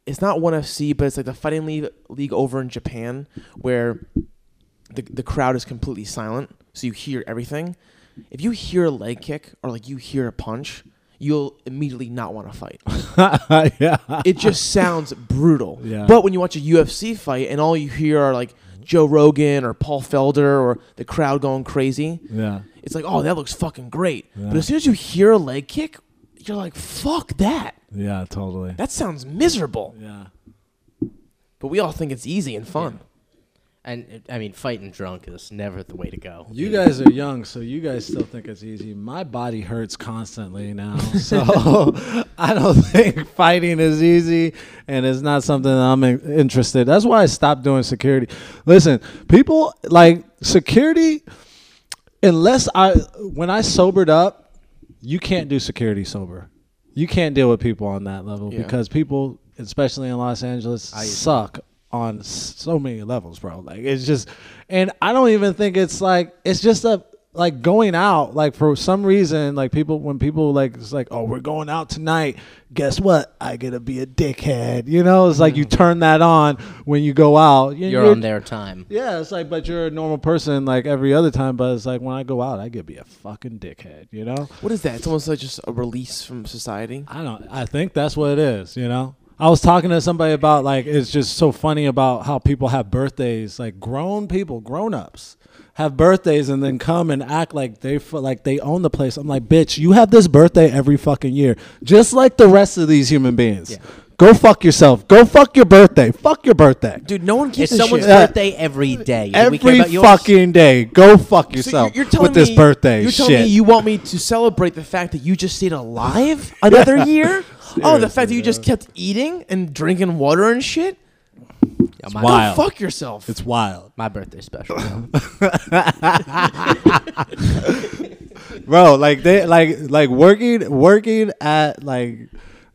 it's not 1FC, but it's like the fighting league over in Japan, where the crowd is completely silent, so you hear everything. If you hear a leg kick or like you hear a punch, you'll immediately not want to fight. Yeah. It just sounds brutal. Yeah. But when you watch a UFC fight and all you hear are like Joe Rogan or Paul Felder or the crowd going crazy, yeah, it's like, oh, that looks fucking great. Yeah. But as soon as you hear a leg kick, you're like, fuck that. Yeah, totally. That sounds miserable. Yeah. But we all think it's easy and fun. Yeah. And, I mean, fighting drunk is never the way to go. You guys are young, so you guys still think it's easy. My body hurts constantly now, so I don't think fighting is easy, and it's not something that I'm interested in. That's why I stopped doing security. Listen, people, like, security, when I sobered up, you can't do security sober. You can't deal with people on that level because people, especially in Los Angeles, suck on so many levels, bro. Like, it's just, and I don't even think it's like, it's just a, like, going out, like, for some reason, like, people, like, it's like, oh, we're going out tonight. Guess what? I get to be a dickhead. You know, it's like you turn that on when you go out. You're on their time. Yeah, it's like, but you're a normal person, like, every other time. But it's like, when I go out, I get to be a fucking dickhead, you know? What is that? It's almost like just a release from society. I think that's what it is, you know? I was talking to somebody about, like, it's just so funny about how people have birthdays, like, grown-ups have birthdays and then come and act like they feel like they own the place. I'm like, bitch, you have this birthday every fucking year, just like the rest of these human beings. Yeah. Go fuck yourself. Go fuck your birthday. Fuck your birthday. Dude, no one keeps this someone's birthday every day. Every fucking day. Go fuck yourself with this birthday shit. You're telling me you want me to celebrate the fact that you just stayed alive another year? Seriously, oh, the fact that you just kept eating and drinking water and shit? It's wild. Go fuck yourself. It's wild. My birthday's special. Bro, like, they like working at, like,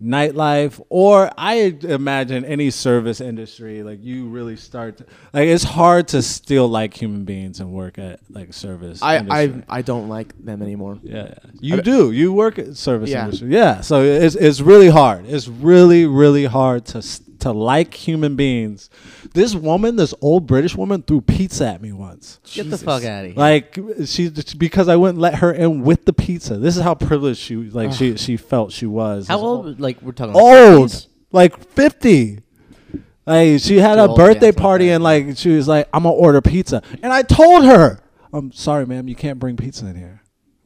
nightlife, or I imagine any service industry, like, you really start to, like, it's hard to still like human beings and work at, like, service industry. I don't like them anymore. Yeah, yeah. You work at service industry. Yeah, so it's really hard. It's really, really hard to like human beings. This woman, this old British woman, threw pizza at me once. Get the fuck out of here! Like, because I wouldn't let her in with the pizza. This is how privileged she she felt she was. How old? Like, we're talking old, like 50. Like, she had a birthday party and, like, she was like, "I'm gonna order pizza," and I told her, "I'm sorry, ma'am, you can't bring pizza in here.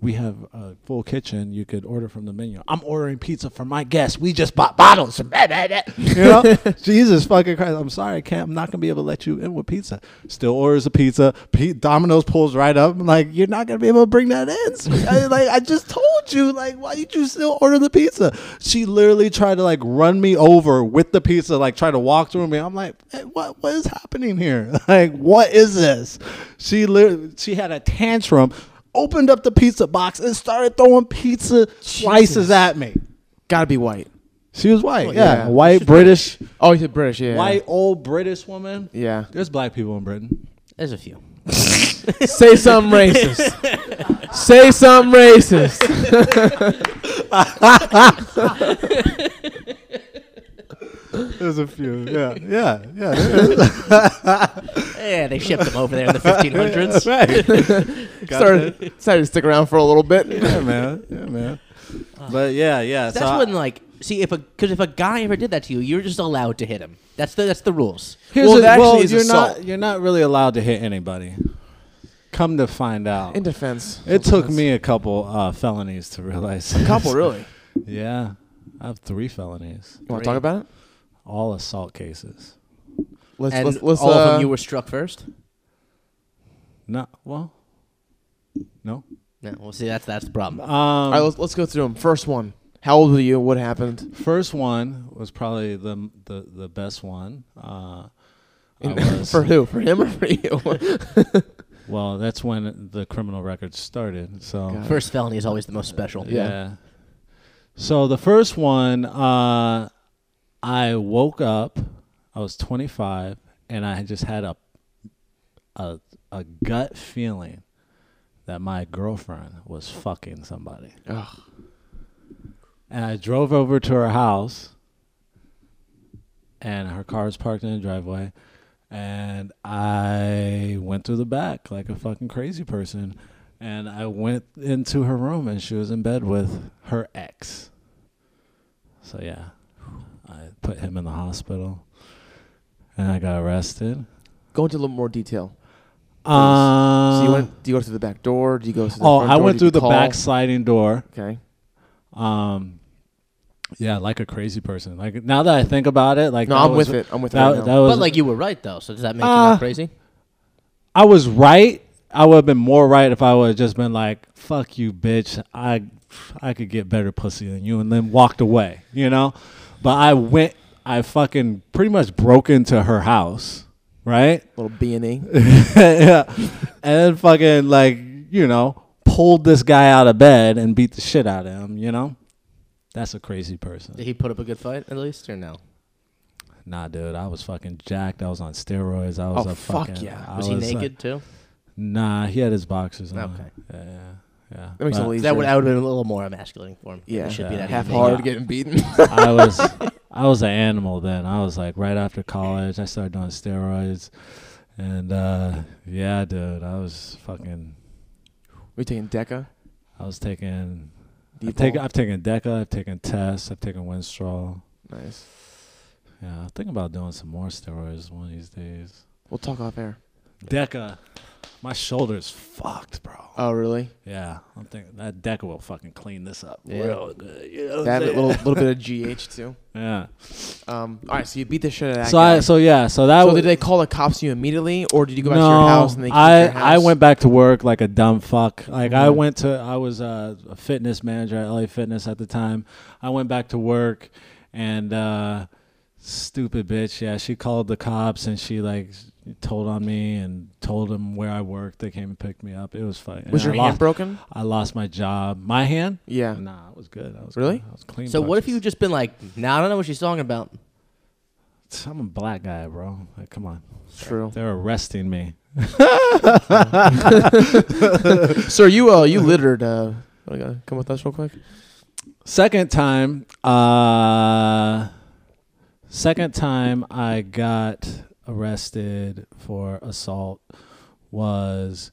We have a full kitchen. You could order from the menu." I'm ordering pizza for my guests. We just bought bottles. You know? Jesus fucking Christ. I'm sorry, I can't. I'm not going to be able to let you in with pizza. Still orders a pizza. Domino's pulls right up. I'm like, you're not going to be able to bring that in. I just told you. Like, why did you still order the pizza? She literally tried to, like, run me over with the pizza. Like, try to walk through me. I'm like, hey, what is happening here? Like, what is this? She had a tantrum, opened up the pizza box and started throwing pizza slices at me. Gotta be white. She was white, yeah. White, British. Oh, you said British, yeah. White, old British woman. Yeah. There's black people in Britain. There's a few. Say something racist. Say something racist. There's a few, yeah. Yeah, they shipped them over there in the 1500s. Right. Started to stick around for a little bit. Yeah, man. But yeah. So that's when, like, see, if a guy ever did that to you, you're just allowed to hit him. That's the rules. You're not really allowed to hit anybody. Come to find out, in defense, it took me a couple felonies to realize. A couple, really? Yeah, I have 3 felonies. You want to talk about it? All assault cases. Let's, and let's, all of them you were struck first? No. Well, No? No. Well, see, that's the problem. All right, let's go through them. First one. How old were you? What happened? First one was probably the best one. For who? For him or for you? Well, that's when the criminal record started. So first felony is always the most special. Yeah. So the first one, I woke up. I was 25, and I just had a gut feeling that my girlfriend was fucking somebody. Ugh. And I drove over to her house, and her car was parked in the driveway, and I went through the back like a fucking crazy person, and I went into her room, and she was in bed with her ex. So, yeah, I put him in the hospital, and I got arrested. Go into a little more detail. So do you go through the back door? Do you go through the front door? I went through the back sliding door. Okay. Yeah, like a crazy person. Like now that I think about it, like I'm with it. But like you were right though, so does that make you not crazy? I was right. I would have been more right if I would have just been like, "Fuck you, bitch. I could get better pussy than you," and then walked away. You know, but I fucking pretty much broke into her house, right? Little B&E. Yeah, and then fucking like pulled this guy out of bed and beat the shit out of him, That's a crazy person. Did he put up a good fight at least or no? Nah, dude. I was fucking jacked. I was on steroids. I was yeah. Was he naked too? Nah, he had his boxers on. Okay. Yeah. That would have been a little more emasculating for him. Yeah. It should be that half-hard getting beaten. I was an animal then. I was like right after college. I started doing steroids. And yeah, dude. I was fucking... Were you taking Deca? I was taking... I've taken Deca, I've taken Tess, I've taken Winstrol. Nice. Yeah, I'm thinking about doing some more steroids one of these days. We'll talk off air. Deca, my shoulder's fucked, bro. Oh, really? Yeah, I'm thinking that Deca will fucking clean this up real good. You know that little bit of GH too. Yeah. All right, so you beat the shit out of that guy. So did they call the cops to you immediately, or did you go back to your house and they? I went back to work like a dumb fuck. Like I was a fitness manager at LA Fitness at the time. I went back to work, and stupid bitch. Yeah, she called the cops and she like. Told on me and told them where I worked. They came and picked me up. It was fun. Was your hand broken? I lost my job. My hand? Yeah. Nah, it was good. Really? I was clean. So punches. What if you just been like, nah, I don't know what she's talking about. I'm a black guy, bro. Like, come on. True. They're arresting me. Sir, you littered. Come with us real quick. Second time I got... arrested for assault was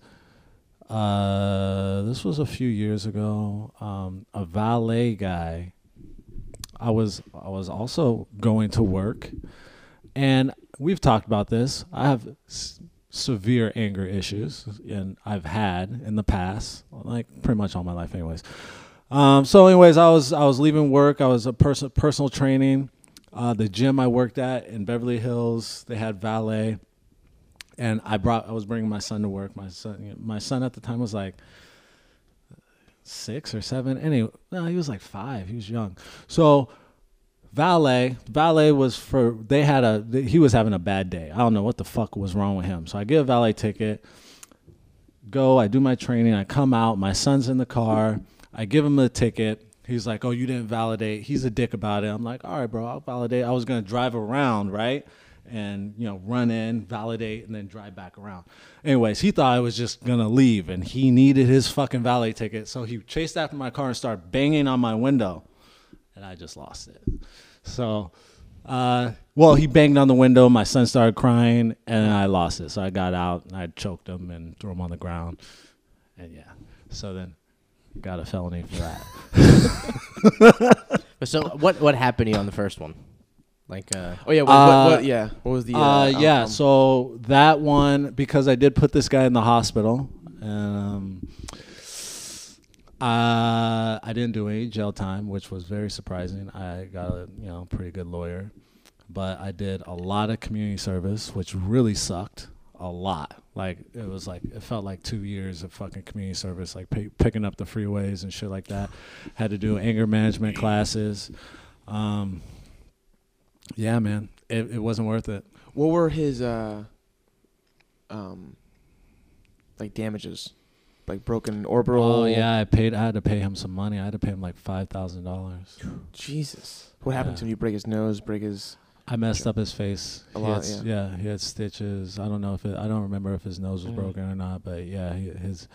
this was a few years ago. A valet guy. I was also going to work, and we've talked about this. I have severe anger issues, and I've had in the past, like pretty much all my life, anyways. So, anyways, I was leaving work. I was a personal training. The gym I worked at in Beverly Hills, they had valet, and I was bringing my son to work. My son at the time was like 6 or 7. Anyway, no, he was like 5. He was young. So valet was for he was having a bad day. I don't know what the fuck was wrong with him. So I get a valet ticket. I do my training. I come out. My son's in the car. I give him the ticket. He's like, oh, you didn't validate. He's a dick about it. I'm like, all right, bro, I'll validate. I was going to drive around, right? And, run in, validate, and then drive back around. Anyways, he thought I was just going to leave, and he needed his fucking valet ticket. So he chased after my car and started banging on my window, and I just lost it. So, he banged on the window. My son started crying, and I lost it. So I got out, and I choked him and threw him on the ground. And, yeah, so then. Got a felony for that. So what happened to you on the first one? Like what was the outcome? So that one, because I did put this guy in the hospital, I didn't do any jail time, which was very surprising. I got a pretty good lawyer, but I did a lot of community service, which really sucked. a lot. Like, it was like, it felt like 2 years of fucking community service, like picking up the freeways and shit like that. Had to do anger management classes. Yeah, man, it wasn't worth it. What were his like damages? Like broken orbital. Oh yeah, I had to pay him some money. I had to pay him like $5,000. Jesus. What happened to him? You break his nose, I messed up his face. A lot, yeah. He had stitches. I don't remember if his nose was broken or not, but yeah, his,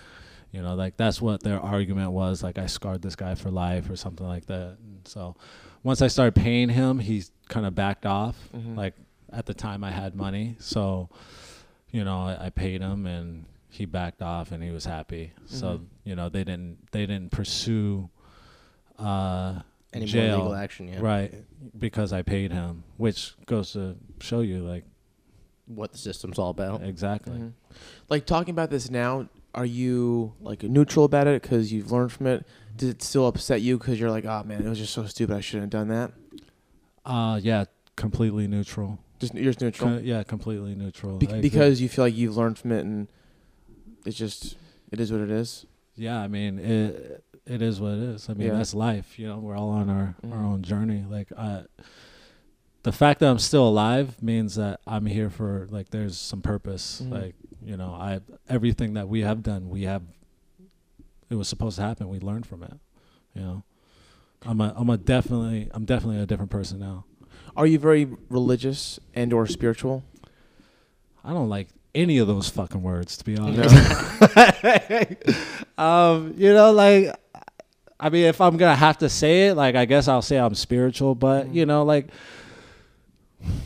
you know, like that's what their argument was. Like, I scarred this guy for life or something like that. And so once I started paying him, he kind of backed off. Mm-hmm. Like, at the time I had money. So, you know, I paid him and he backed off and he was happy. Mm-hmm. So, you know, they didn't pursue any jail, more legal action, yeah. Right, because I paid him, which goes to show you like what the system's all about. Exactly. Mm-hmm. Like, talking about this now, are you like neutral about it because you've learned from it? Did it still upset you because you're like, oh man, it was just so stupid, I shouldn't have done that? Yeah, completely neutral. You're just neutral? Yeah, completely neutral. Because you feel like you've learned from it and it's just, it is what it is? Yeah, I mean, it is what it is. I mean, that's life. You know, we're all on our own journey. Like, the fact that I'm still alive means that I'm here for, like, there's some purpose. Mm-hmm. Like, you know, everything that we have done, it was supposed to happen. We learned from it, you know. I'm definitely a different person now. Are you very religious and or spiritual? I don't like any of those fucking words, to be honest. No. You know, like, I mean, if I'm going to have to say it, like, I guess I'll say I'm spiritual, but, you know, like,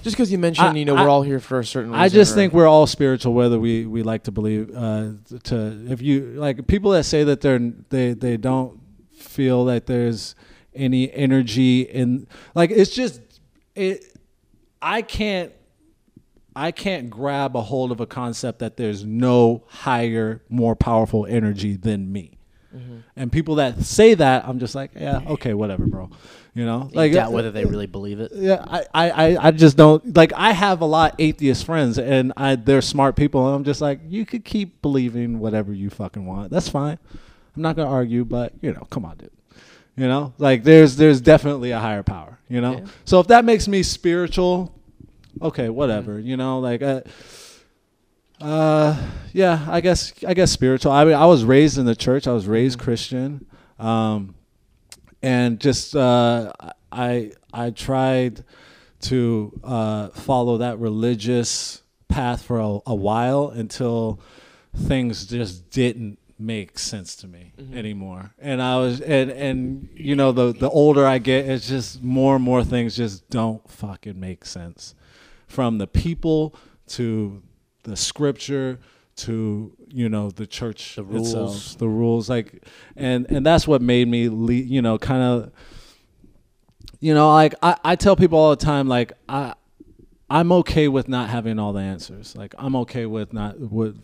just because you mentioned, you know, we're all here for a certain reason. I just think we're all spiritual, whether we like to believe, if you, like, people that say that they don't feel that there's any energy in, like, it's just, I can't grab a hold of a concept that there's no higher, more powerful energy than me. Mm-hmm. And people that say that, I'm just like, yeah, okay, whatever, bro. You know, like, doubt whether they really believe it. Yeah, I just don't. Like, I have a lot of atheist friends, and they're smart people, and I'm just like, you could keep believing whatever you fucking want. That's fine. I'm not gonna argue, but, you know, come on, dude. You know, like, there's definitely a higher power. You know, yeah. So if that makes me spiritual, okay, whatever, you know, like, yeah, I guess spiritual. I mean, I was raised in the church. I was raised Christian. And just, I tried to, follow that religious path for a while until things just didn't make sense to me anymore. And you know, the older I get, it's just more and more things just don't fucking make sense. From the people to the scripture to, you know, the church, the rules, itself, the rules, like, and that's what made me, you know, kind of, you know, like, I tell people all the time, like, I'm okay with not having all the answers. Like, I'm okay with not with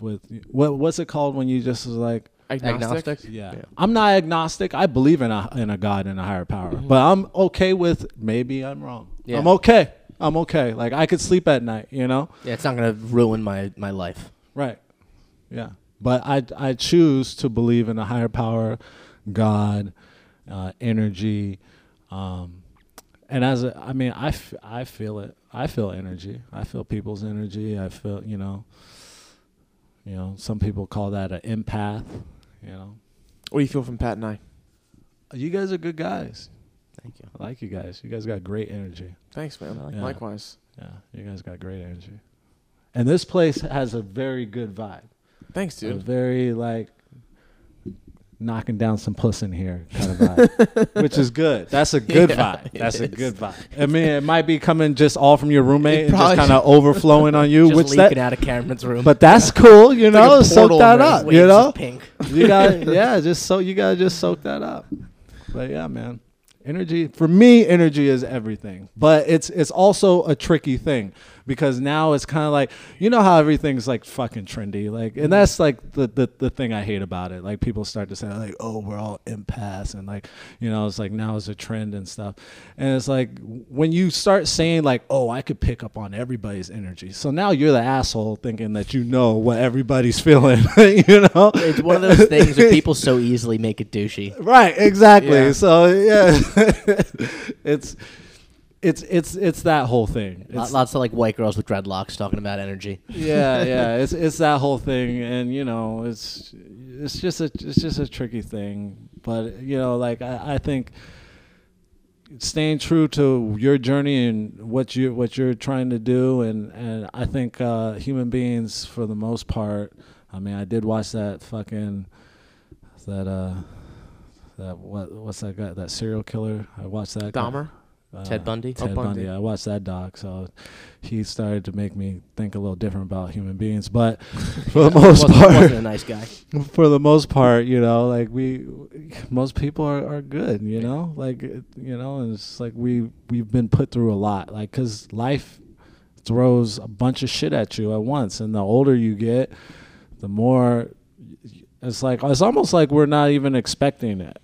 what's it called when you just like agnostic? Yeah. I'm not agnostic. I believe in a God and a higher power, but I'm okay with maybe I'm wrong. Yeah. I'm okay. Like, I could sleep at night, you know? Yeah, it's not going to ruin my life. Right. Yeah. But I choose to believe in a higher power, God, energy. And I feel it. I feel energy. I feel people's energy. I feel, you know, some people call that an empath, you know? What do you feel from Pat and I? You guys are good guys. Thank you. I like you guys. You guys got great energy. Thanks, man. Likewise. Yeah, you guys got great energy. And this place has a very good vibe. Thanks, dude. A very, like, knocking down some puss in here kind of vibe, which is good. That's a good vibe. That's a good vibe. I mean, it might be coming just all from your roommate and just kind of overflowing on you. Just which leaking out of Cameron's room. But that's cool, you know, like soak that up, you know? Pink. You got to just soak that up. But, yeah, man. Energy, for me, energy is everything, but it's also a tricky thing because now it's kind of like, you know how everything's like fucking trendy, like, and that's like the thing I hate about it. Like people start to say like, oh, we're all empaths, and like, you know, it's like now it's a trend and stuff. And it's like when you start saying like, oh, I could pick up on everybody's energy, so now you're the asshole thinking that you know what everybody's feeling. You know, it's one of those things where people so easily make it douchey. Right, exactly. Yeah. So yeah, it's that whole thing. It's lots of like white girls with dreadlocks talking about energy. Yeah, yeah. It's that whole thing, and you know, it's just a tricky thing. But you know, like I think staying true to your journey and what you're trying to do, and I think human beings for the most part. I mean, I did watch that fucking what's that guy, that serial killer? I watched that. Dahmer. Ted Bundy. Ted Bundy. I watched that doc, so he started to make me think a little different about human beings. But for the most part, he wasn't a nice guy. For the most part, you know, like most people are good, you know, like, you know, and it's like we've been put through a lot, like, because life throws a bunch of shit at you at once, and the older you get, the more it's like it's almost like we're not even expecting it.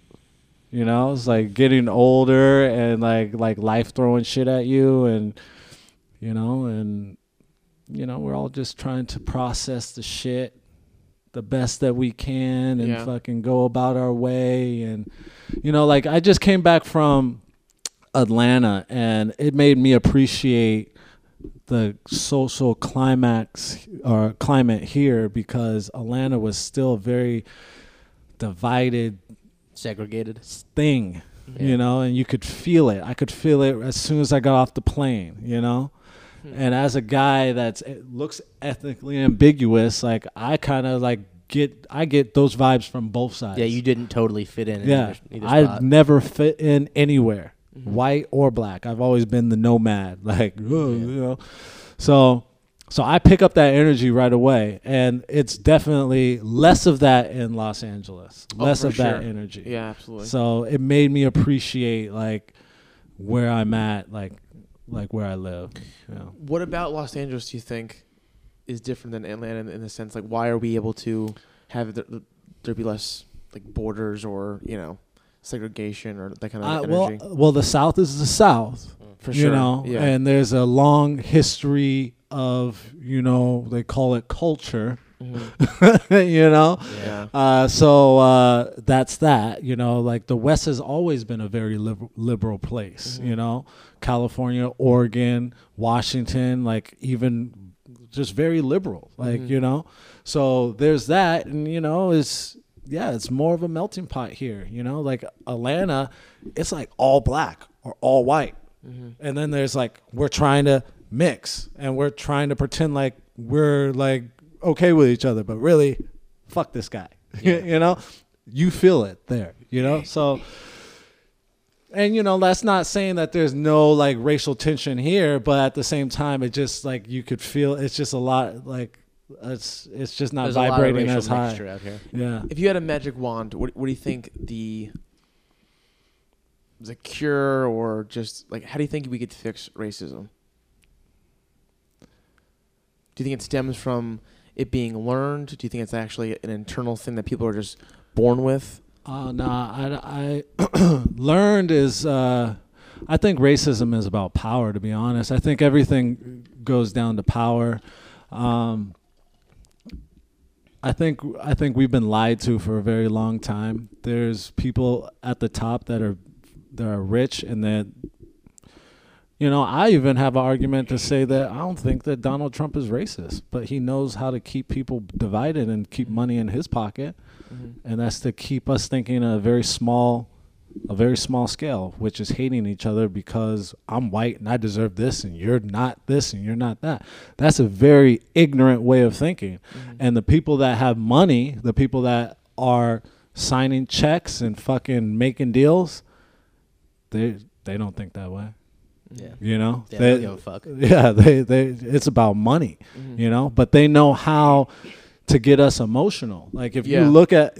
You know, it's like getting older and like life throwing shit at you, and we're all just trying to process the shit the best that we can and fucking go about our way. And, you know, like I just came back from Atlanta and it made me appreciate the social climate here, because Atlanta was still very divided, segregated thing, you know, and you could feel it. I could feel it as soon as I got off the plane, you know. And as a guy that looks ethnically ambiguous, like I kind of like I get those vibes from both sides. Yeah, you didn't totally fit in. Yeah, either spot. I've never fit in anywhere, white or black. I've always been the nomad, like you know. So I pick up that energy right away, and it's definitely less of that in Los Angeles, that energy. Yeah, absolutely. So it made me appreciate like where I'm at, like where I live. You know? What about Los Angeles do you think is different than Atlanta in the sense, like why are we able to have there be less like borders or, you know, segregation or that kind of energy? Well, the South is the South, for sure. You know, and there's a long history of, you know, they call it culture, you know? Yeah. So that's that, you know, like the West has always been a very liberal place, you know? California, Oregon, Washington, like even just very liberal, like, you know? So there's that, and, you know, it's more of a melting pot here, you know? Like Atlanta, it's like all black or all white. And then there's like, we're trying to mix and we're trying to pretend like we're like okay with each other, but really fuck this guy. You know, you feel it there, you know. So, and you know, that's not saying that there's no like racial tension here, but at the same time it just like you could feel it's just a lot, like it's just not vibrating as high out here. Yeah. If you had a magic wand, what do you think the cure, or just like how do you think we could fix racism? Do you think it stems from it being learned? Do you think it's actually an internal thing that people are just born with? No, I learned is, I think racism is about power, to be honest. I think everything goes down to power. I think we've been lied to for a very long time. There's people at the top that are rich, and that, you know, I even have an argument to say that I don't think that Donald Trump is racist, but he knows how to keep people divided and keep money in his pocket, and that's to keep us thinking a very small scale, which is hating each other because I'm white and I deserve this and you're not this and you're not that. That's a very ignorant way of thinking. And the people that have money, the people that are signing checks and fucking making deals, they don't think that way. Yeah. You know, they don't give a fuck. Yeah, they it's about money, you know, but they know how to get us emotional. Like if you look at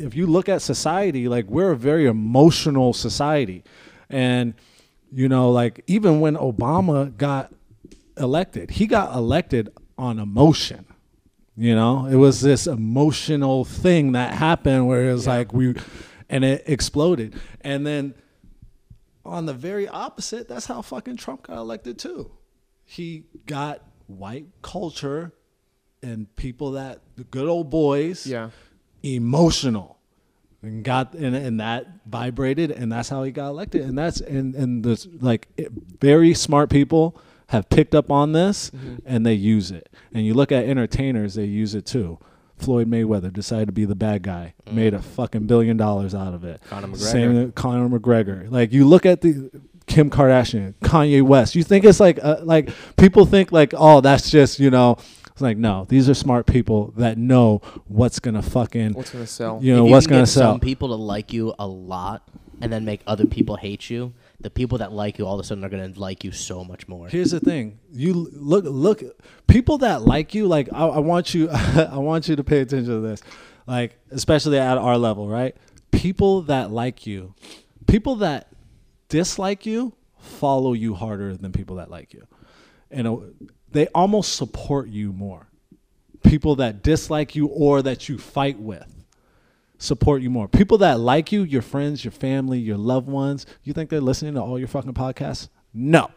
society, like we're a very emotional society. And, you know, like even when Obama got elected. He got elected on emotion. You know, it was this emotional thing that happened where it was like and it exploded. And then on the very opposite, that's how fucking Trump got elected too. He got white culture and people that, the good old boys, emotional. And got and that vibrated, and that's how he got elected. And that's and this like very smart people have picked up on this, and they use it. And you look at entertainers, they use it too. Floyd Mayweather decided to be the bad guy, made a fucking $1 billion out of it. Conor McGregor. Same Conor McGregor. Like you look at the Kim Kardashian, Kanye West. You think it's like people think like, oh, that's just, you know. Like, no, these are smart people that know what's gonna fucking sell. You know, what's gonna sell. Some people to like you a lot and then make other people hate you. The people that like you all of a sudden are gonna like you so much more. Here's the thing. You look people that like you, like I want you I want you to pay attention to this. Like, especially at our level, right? People that like you. People that dislike you follow you harder than people that like you. And they almost support you more. People that dislike you or that you fight with support you more. People that like you, your friends, your family, your loved ones, you think they're listening to all your fucking podcasts? No.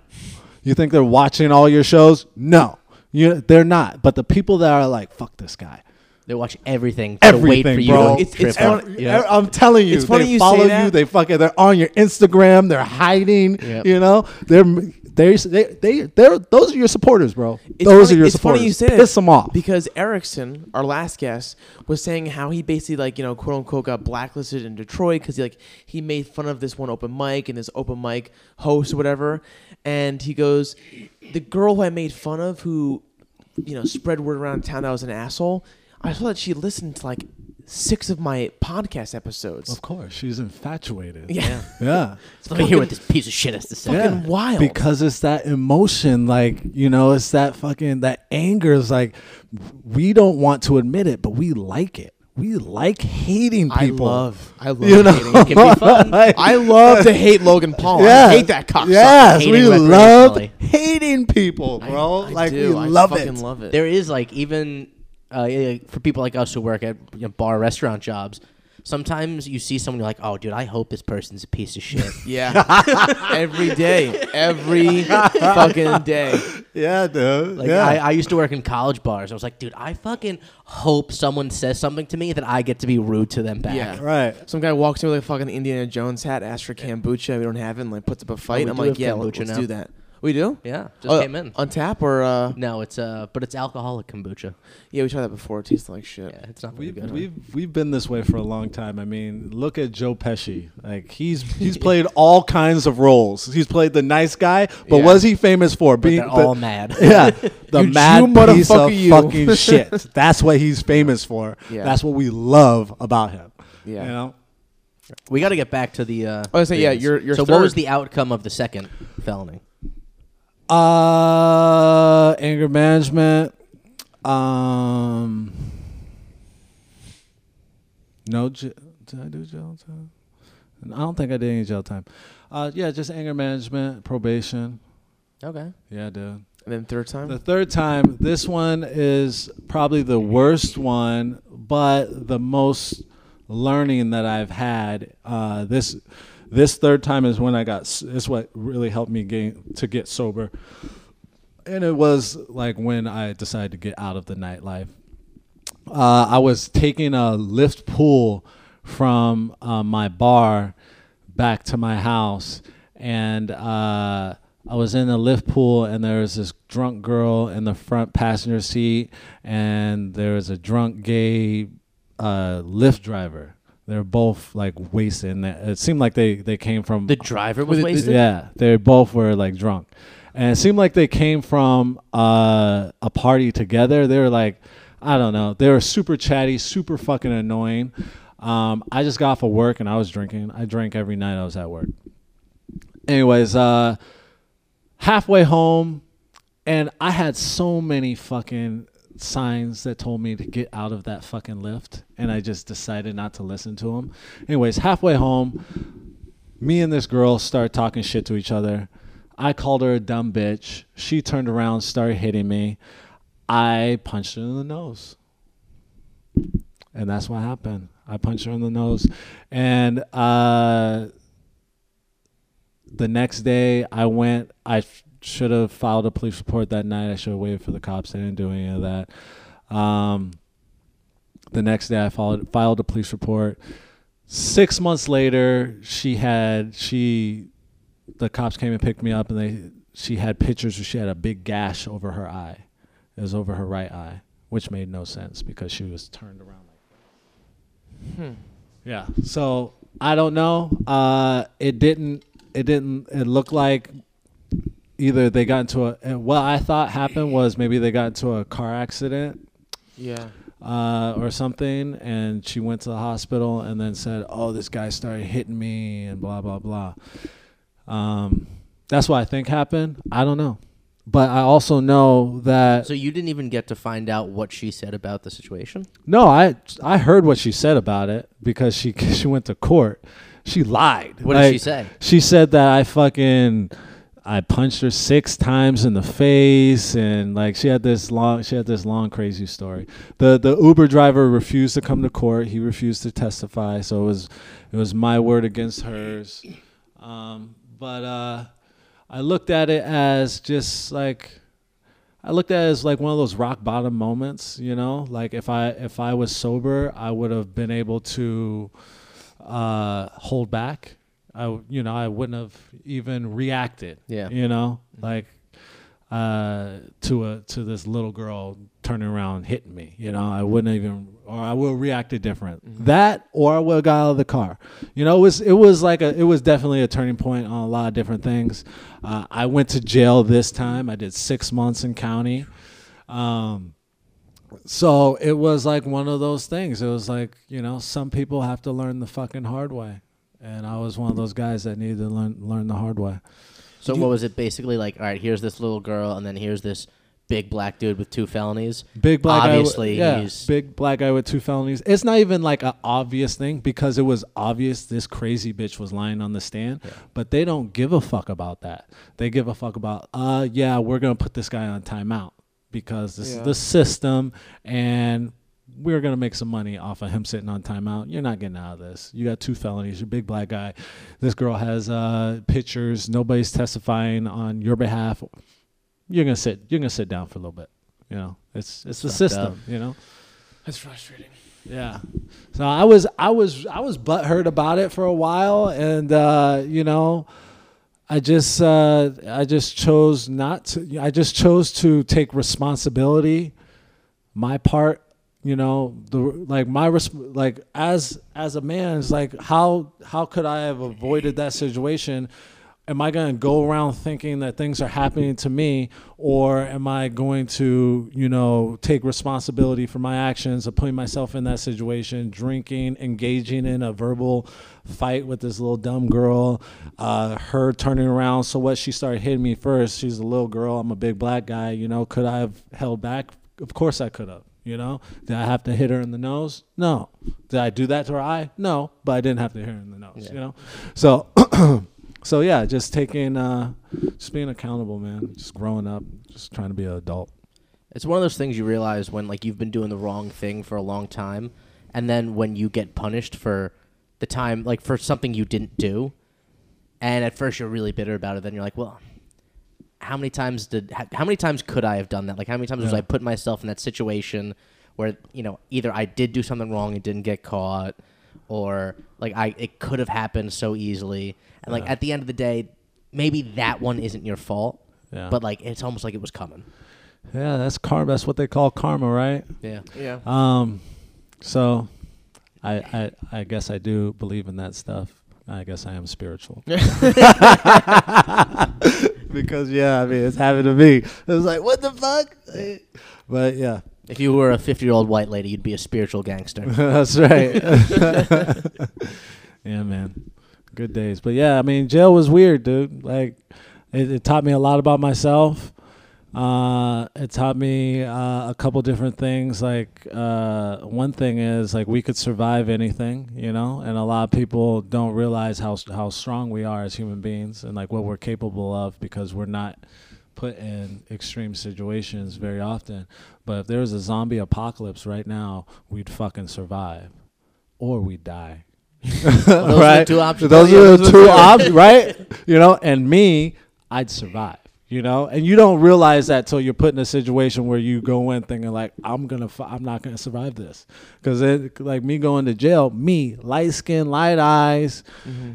You think they're watching all your shows? No. They're not. But the people that are like, fuck this guy. They watch everything to wait for you to trip out. Yeah. I'm telling you, they follow you. They fucking, they're on your Instagram. They're hiding. Yep. You know, they're those are your supporters, bro. Those are your supporters. Funny you say that. Piss them off. Because Erickson, our last guest, was saying how he basically like, you know, quote unquote, got blacklisted in Detroit because he made fun of this one open mic and this open mic host or whatever, and he goes, the girl who I made fun of, who, you know, spread word around town that I was an asshole. I saw that she listened to like 6 of my podcast episodes. Of course. She's infatuated. Yeah. Let me hear what this piece of shit has to say. Fucking wild. Because it's that emotion. Like, you know, it's that fucking, that anger is like, we don't want to admit it, but we like it. We like hating people. I love you know? Hating. It can be fun. I love to hate Logan Paul. Yes. I hate that cocksucker. Yes, we love hating people, bro. I fucking love it. There is like even... for people like us who work at bar restaurant jobs, sometimes you see someone, you're like, oh, dude, I hope this person's a piece of shit. Every fucking day. Yeah, dude. Like, I used to work in college bars. I was like, dude, I fucking hope someone says something to me that I get to be rude to them back. Yeah, right. Some guy walks in with a fucking Indiana Jones hat, asks for kombucha, we don't have it, and like puts up a fight. I'm like, yeah, let's do that. We do? Yeah. Just came in. On tap or? No, it's but it's alcoholic kombucha. Yeah, we tried that before. It tastes like shit. Yeah, it's not really good. We've been this way for a long time. I mean, look at Joe Pesci. Like he's played all kinds of roles. He's played the nice guy, but what is he famous for? Being all mad. Yeah. The mad piece of fucking shit. That's what he's famous for. Yeah. That's what we love about him. Yeah. You know? We got to get back to the your So third. What was the outcome of the second felony? Anger management. No, did I do jail time? I don't think I did any jail time. Just anger management, probation. Okay. Yeah, dude. And then third time? The third time, this one is probably the worst one, but the most learning that I've had. This third time is when I got. It's what really helped me get sober, and it was like when I decided to get out of the nightlife. I was taking a lift pull from my bar back to my house, and I was in the lift pool, and there was this drunk girl in the front passenger seat, and there was a drunk gay lift driver. They're both like wasted. It seemed like they came from... The driver was wasted? Yeah. They both were like drunk. And it seemed like they came from a party together. They were like, I don't know. They were super chatty, super fucking annoying. I just got off of work and I was drinking. I drank every night I was at work. Anyways, halfway home, and I had so many fucking... signs that told me to get out of that fucking lift, and I just decided not to listen to them. Anyways, halfway home, me and this girl start talking shit to each other. I called her a dumb bitch. She turned around, started hitting me. I punched her in the nose. And that's what happened. I punched her in the nose. And the next day I went, I should have filed a police report that night. I should have waited for the cops. They didn't do any of that. The next day I filed a police report. 6 months later, the cops came and picked me up, and she had pictures where she had a big gash over her eye. It was over her right eye, which made no sense because she was turned around like that. Yeah. So I don't know. It looked like either they got into what I thought happened was maybe they got into a car accident. Yeah. Or something, and she went to the hospital and then said, oh, this guy started hitting me and blah, blah, blah. That's what I think happened. I don't know. But I also know that... So you didn't even get to find out what she said about the situation? No, I heard what she said about it because she went to court. She lied. What did she say? She said that I punched her 6 times in the face, and like she had this long crazy story. The Uber driver refused to come to court. He refused to testify, so it was my word against hers. But I looked at it as like one of those rock bottom moments, you know? Like if I was sober, I would have been able to hold back. I wouldn't have even reacted. Yeah. You know, like to this little girl turning around hitting me. You know, I wouldn't even, or I would have reacted different. Mm-hmm. That, or I would have got out of the car. You know, it was definitely a turning point on a lot of different things. I went to jail this time. I did 6 months in county. So it was like one of those things. It was like, you know, some people have to learn the fucking hard way. And I was one of those guys that needed to learn the hard way. So what was it basically like? All right, here's this little girl, and then here's this big black dude with 2 felonies. Big black obviously, guy. He's big black guy with 2 felonies. It's not even like an obvious thing because it was obvious this crazy bitch was lying on the stand. Yeah. But they don't give a fuck about that. They give a fuck about, we're going to put this guy on timeout because this is the system, and we're going to make some money off of him sitting on timeout. You're not getting out of this. You got 2 felonies. You're a big black guy. This girl has pictures. Nobody's testifying on your behalf. You're going to sit down for a little bit. You know, it's the system, you know. That's frustrating. Yeah. So I was butthurt about it for a while, and I just chose to take responsibility, my part. You know, as a man, it's like how could I have avoided that situation? Am I going to go around thinking that things are happening to me, or am I going to, you know, take responsibility for my actions of putting myself in that situation, drinking, engaging in a verbal fight with this little dumb girl, her turning around? So what? She started hitting me first. She's a little girl. I'm a big black guy. You know, could I have held back? Of course I could have. You know, did I have to hit her in the nose? No. Did I do that to her eye? No, but I didn't have to hit her in the nose, you know? So yeah, just being accountable, man. Just growing up, just trying to be an adult. It's one of those things you realize when, like, you've been doing the wrong thing for a long time, and then when you get punished for the time, like, for something you didn't do, and at first you're really bitter about it, then you're like, well... How many times could I have done that? Like, how many times was I put myself in that situation where, you know, either I did do something wrong and didn't get caught, or like it could have happened so easily. And like at the end of the day, maybe that one isn't your fault, but like it's almost like it was coming. Yeah, that's karma. That's what they call karma, right? Yeah, yeah. So I guess I do believe in that stuff. I guess I am spiritual. Because, it's happened to me. It was like, what the fuck? But, yeah. If you were a 50-year-old white lady, you'd be a spiritual gangster. That's right. Yeah, man. Good days. But, yeah, I mean, jail was weird, dude. Like, it taught me a lot about myself. It taught me a couple different things. Like one thing is like we could survive anything, you know. And a lot of people don't realize how strong we are as human beings and like what we're capable of because we're not put in extreme situations very often. But if there was a zombie apocalypse right now, we'd fucking survive, or we'd die. Well, right? Those are the two options, right? You know, and me, I'd survive. You know, and you don't realize that till you're put in a situation where you go in thinking like, I'm not gonna survive this, because like me going to jail, me light skin, light eyes,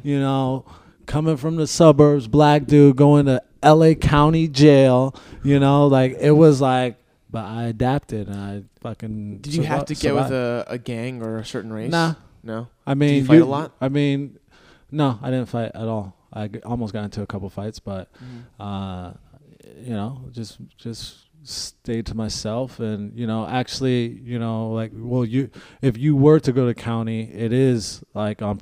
you know, coming from the suburbs, black dude going to L.A. County Jail, you know, like it was like. But I adapted and I fucking. Did you have to get with a gang or a certain race? Nah, no. I mean, did you fight a lot? I mean, no, I didn't fight at all. I almost got into a couple fights, but you know, just stayed to myself. And, you know, actually, you know, like, well, if you were to go to county, it is like on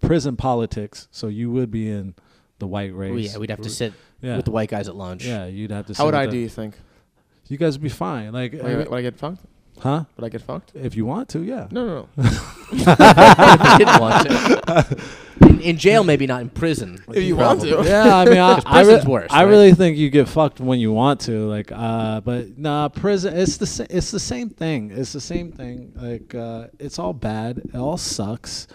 prison politics. So you would be in the white race. Oh, yeah, we'd have to sit with the white guys at lunch. Yeah, you'd have to sit. How would I do, you think? You guys would be fine. Like, would I get fucked? Huh? Would I get fucked? If you want to, yeah. No. If I didn't want to. In jail, maybe not in prison. If you want to. Yeah, I mean, I really think you get fucked when you want to. Like, but nah, prison, it's the same thing. It's the same thing. Like, it's all bad. It all sucks.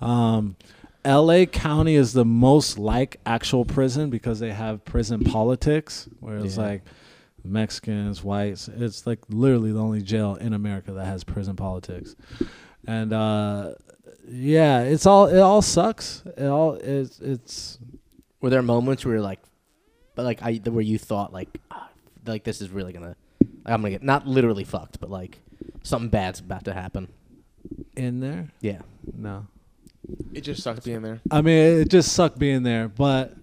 L.A. County is the most like actual prison because they have prison politics where it's like, Mexicans, whites. It's like literally the only jail in America that has prison politics. And yeah, it all sucks. It's Were there moments where you're like, but like where you thought like, like this is really gonna, I'm gonna get not literally fucked, but like something bad's about to happen in there? Yeah. No. It just sucked being there. I mean, it just sucked being there, but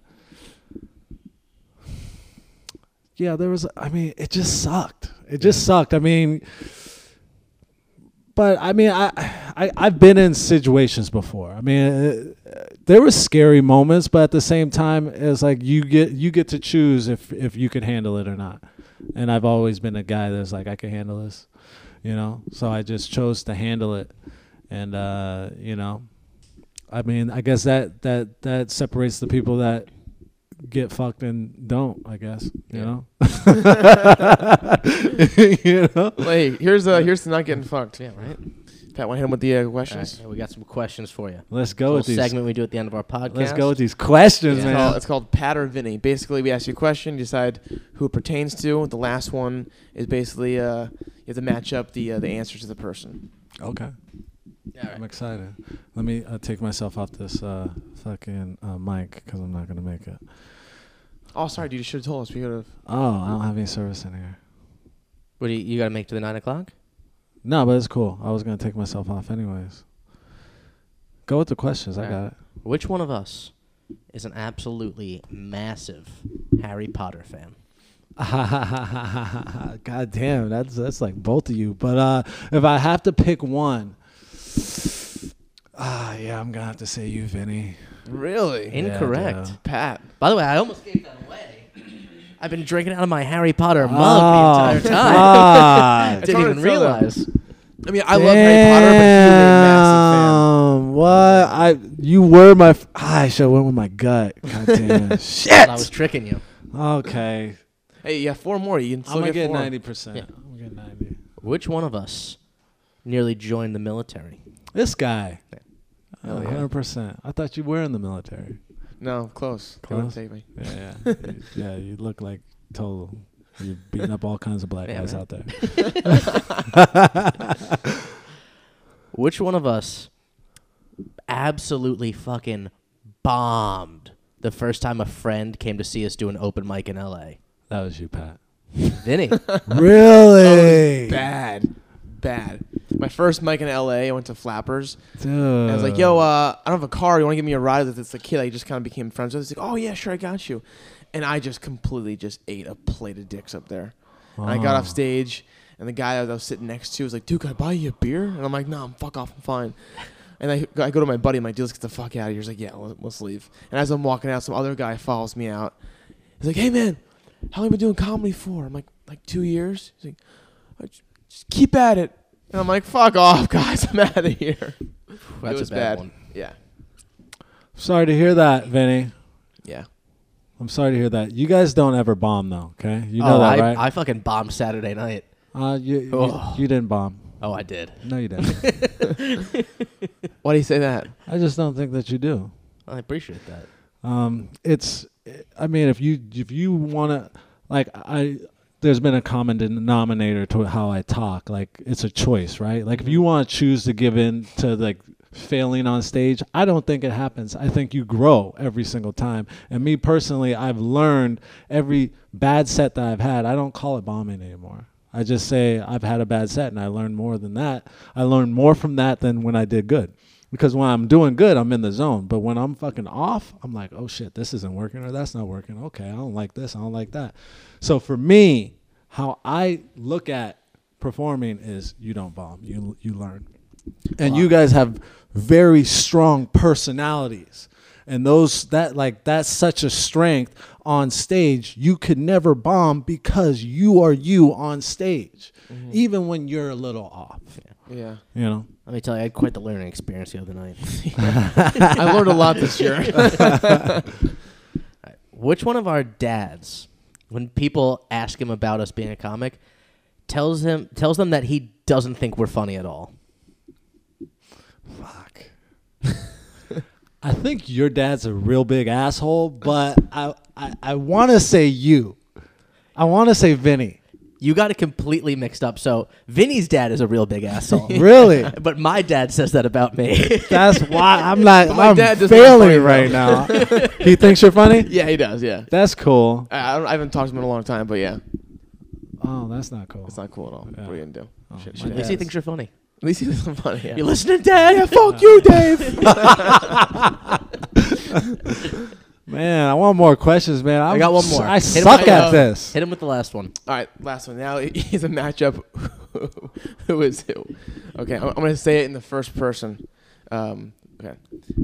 yeah, there was, I mean, it just sucked. It just sucked. I mean, but I mean, I've been in situations before. I mean, there were scary moments, but at the same time, it's like you get to choose if you could handle it or not. And I've always been a guy that's like, I can handle this, you know? So I just chose to handle it. And, you know, I mean, I guess that separates the people that get fucked and don't, I guess, you know. You know. Well, hey, here's to not getting fucked. Yeah, right. Pat, want to hit him with the questions? Right, we got some questions for you. Let's go with these. Segment we do at the end of our podcast. Let's go with these questions, man. It's called Pat or Vinny. Basically, we ask you a question, decide who it pertains to. The last one is basically you have to match up the answers to the person. Okay. Yeah, right. I'm excited. Let me take myself off this fucking mic because I'm not going to make it. Oh, sorry, dude. You should have told us. We could have. Oh, I don't have any service in here. What do you got to make to the 9 o'clock? No, but it's cool. I was going to take myself off anyways. Go with the questions. All right. Got it. Which one of us is an absolutely massive Harry Potter fan? God damn, that's like both of you. But if I have to pick one... yeah, I'm gonna have to say you, Vinny. Really? Incorrect. Yeah, Pat. By the way, I almost gave that away. I've been drinking out of my Harry Potter mug the entire time. I didn't even realize. I mean, I love Harry Potter, but you were a massive fan. What? You were my... I should have went with my gut. God damn it. Shit! I was tricking you. Okay. Hey, you have four more. You can still get 4. 90%. Yeah. I'm gonna get 90%. Which one of us nearly joined the military? This guy. 100%. I thought you were in the military. No, close. Take me. Yeah. Yeah, you look like total. You're beating up all kinds of black guys out there. Which one of us absolutely fucking bombed the first time a friend came to see us do an open mic in LA? That was you, Pat. Vinny. Really? Bad. My first mic in LA, I went to Flappers. Dude. And I was like, yo, I don't have a car. You want to give me a ride with this kid I just kind of became friends with? He's like, oh, yeah, sure, I got you. And I just completely ate a plate of dicks up there. Oh. And I got off stage, and the guy that I was sitting next to was like, dude, can I buy you a beer? And I'm like, no, fuck off, I'm fine. And I go to my buddy, I'm like, dude, let's get the fuck out of here. He's like, yeah, let's leave. And as I'm walking out, some other guy follows me out. He's like, hey, man, how long have you been doing comedy for? I'm like, 2 years. He's like, just keep at it. And I'm like, fuck off, guys. I'm out of here. That's a bad one. Yeah. Sorry to hear that, Vinny. Yeah. I'm sorry to hear that. You guys don't ever bomb, though, okay? You know that, right? I fucking bombed Saturday night. You didn't bomb. Oh, I did. No, you didn't. Why do you say that? I just don't think that you do. I appreciate that. I mean, if you want to, like, there's been a common denominator to how I talk. Like, it's a choice, right? Like, if you want to choose to give in to, like, failing on stage, I don't think it happens. I think you grow every single time. And me personally, I've learned every bad set that I've had. I don't call it bombing anymore. I just say I've had a bad set, and I learned more than that. I learned more from that than when I did good. Because when I'm doing good, I'm in the zone. But when I'm fucking off, I'm like, oh, shit, this isn't working or that's not working. Okay, I don't like this. I don't like that. So for me, how I look at performing is you don't bomb. You learn. And you guys have very strong personalities. And that's such a strength on stage. You could never bomb because you are you on stage, even when you're a little off. Yeah. You know? Let me tell you, I had quite the learning experience the other night. I learned a lot this year. Which one of our dads, when people ask him about us being a comic, tells them that he doesn't think we're funny at all? Fuck. I think your dad's a real big asshole, but I want to say you. I want to say Vinny. You got it completely mixed up. So Vinny's dad is a real big asshole. Really? But my dad says that about me. That's why I'm failing right now. He thinks you're funny? Yeah, he does, yeah. That's cool. I haven't talked to him in a long time, but yeah. Oh, that's not cool. It's not cool at all. Yeah. What are you going to do? Oh, at least he thinks you're funny. At least he thinks I'm funny, yeah. You listening, Dad? Yeah, fuck you, Dave. Man, I want more questions, man. I got one more. I suck at this. Hit him with the last one. All right, last one. Now he's a matchup. Who is who? Okay, I'm going to say it in the first person. Okay,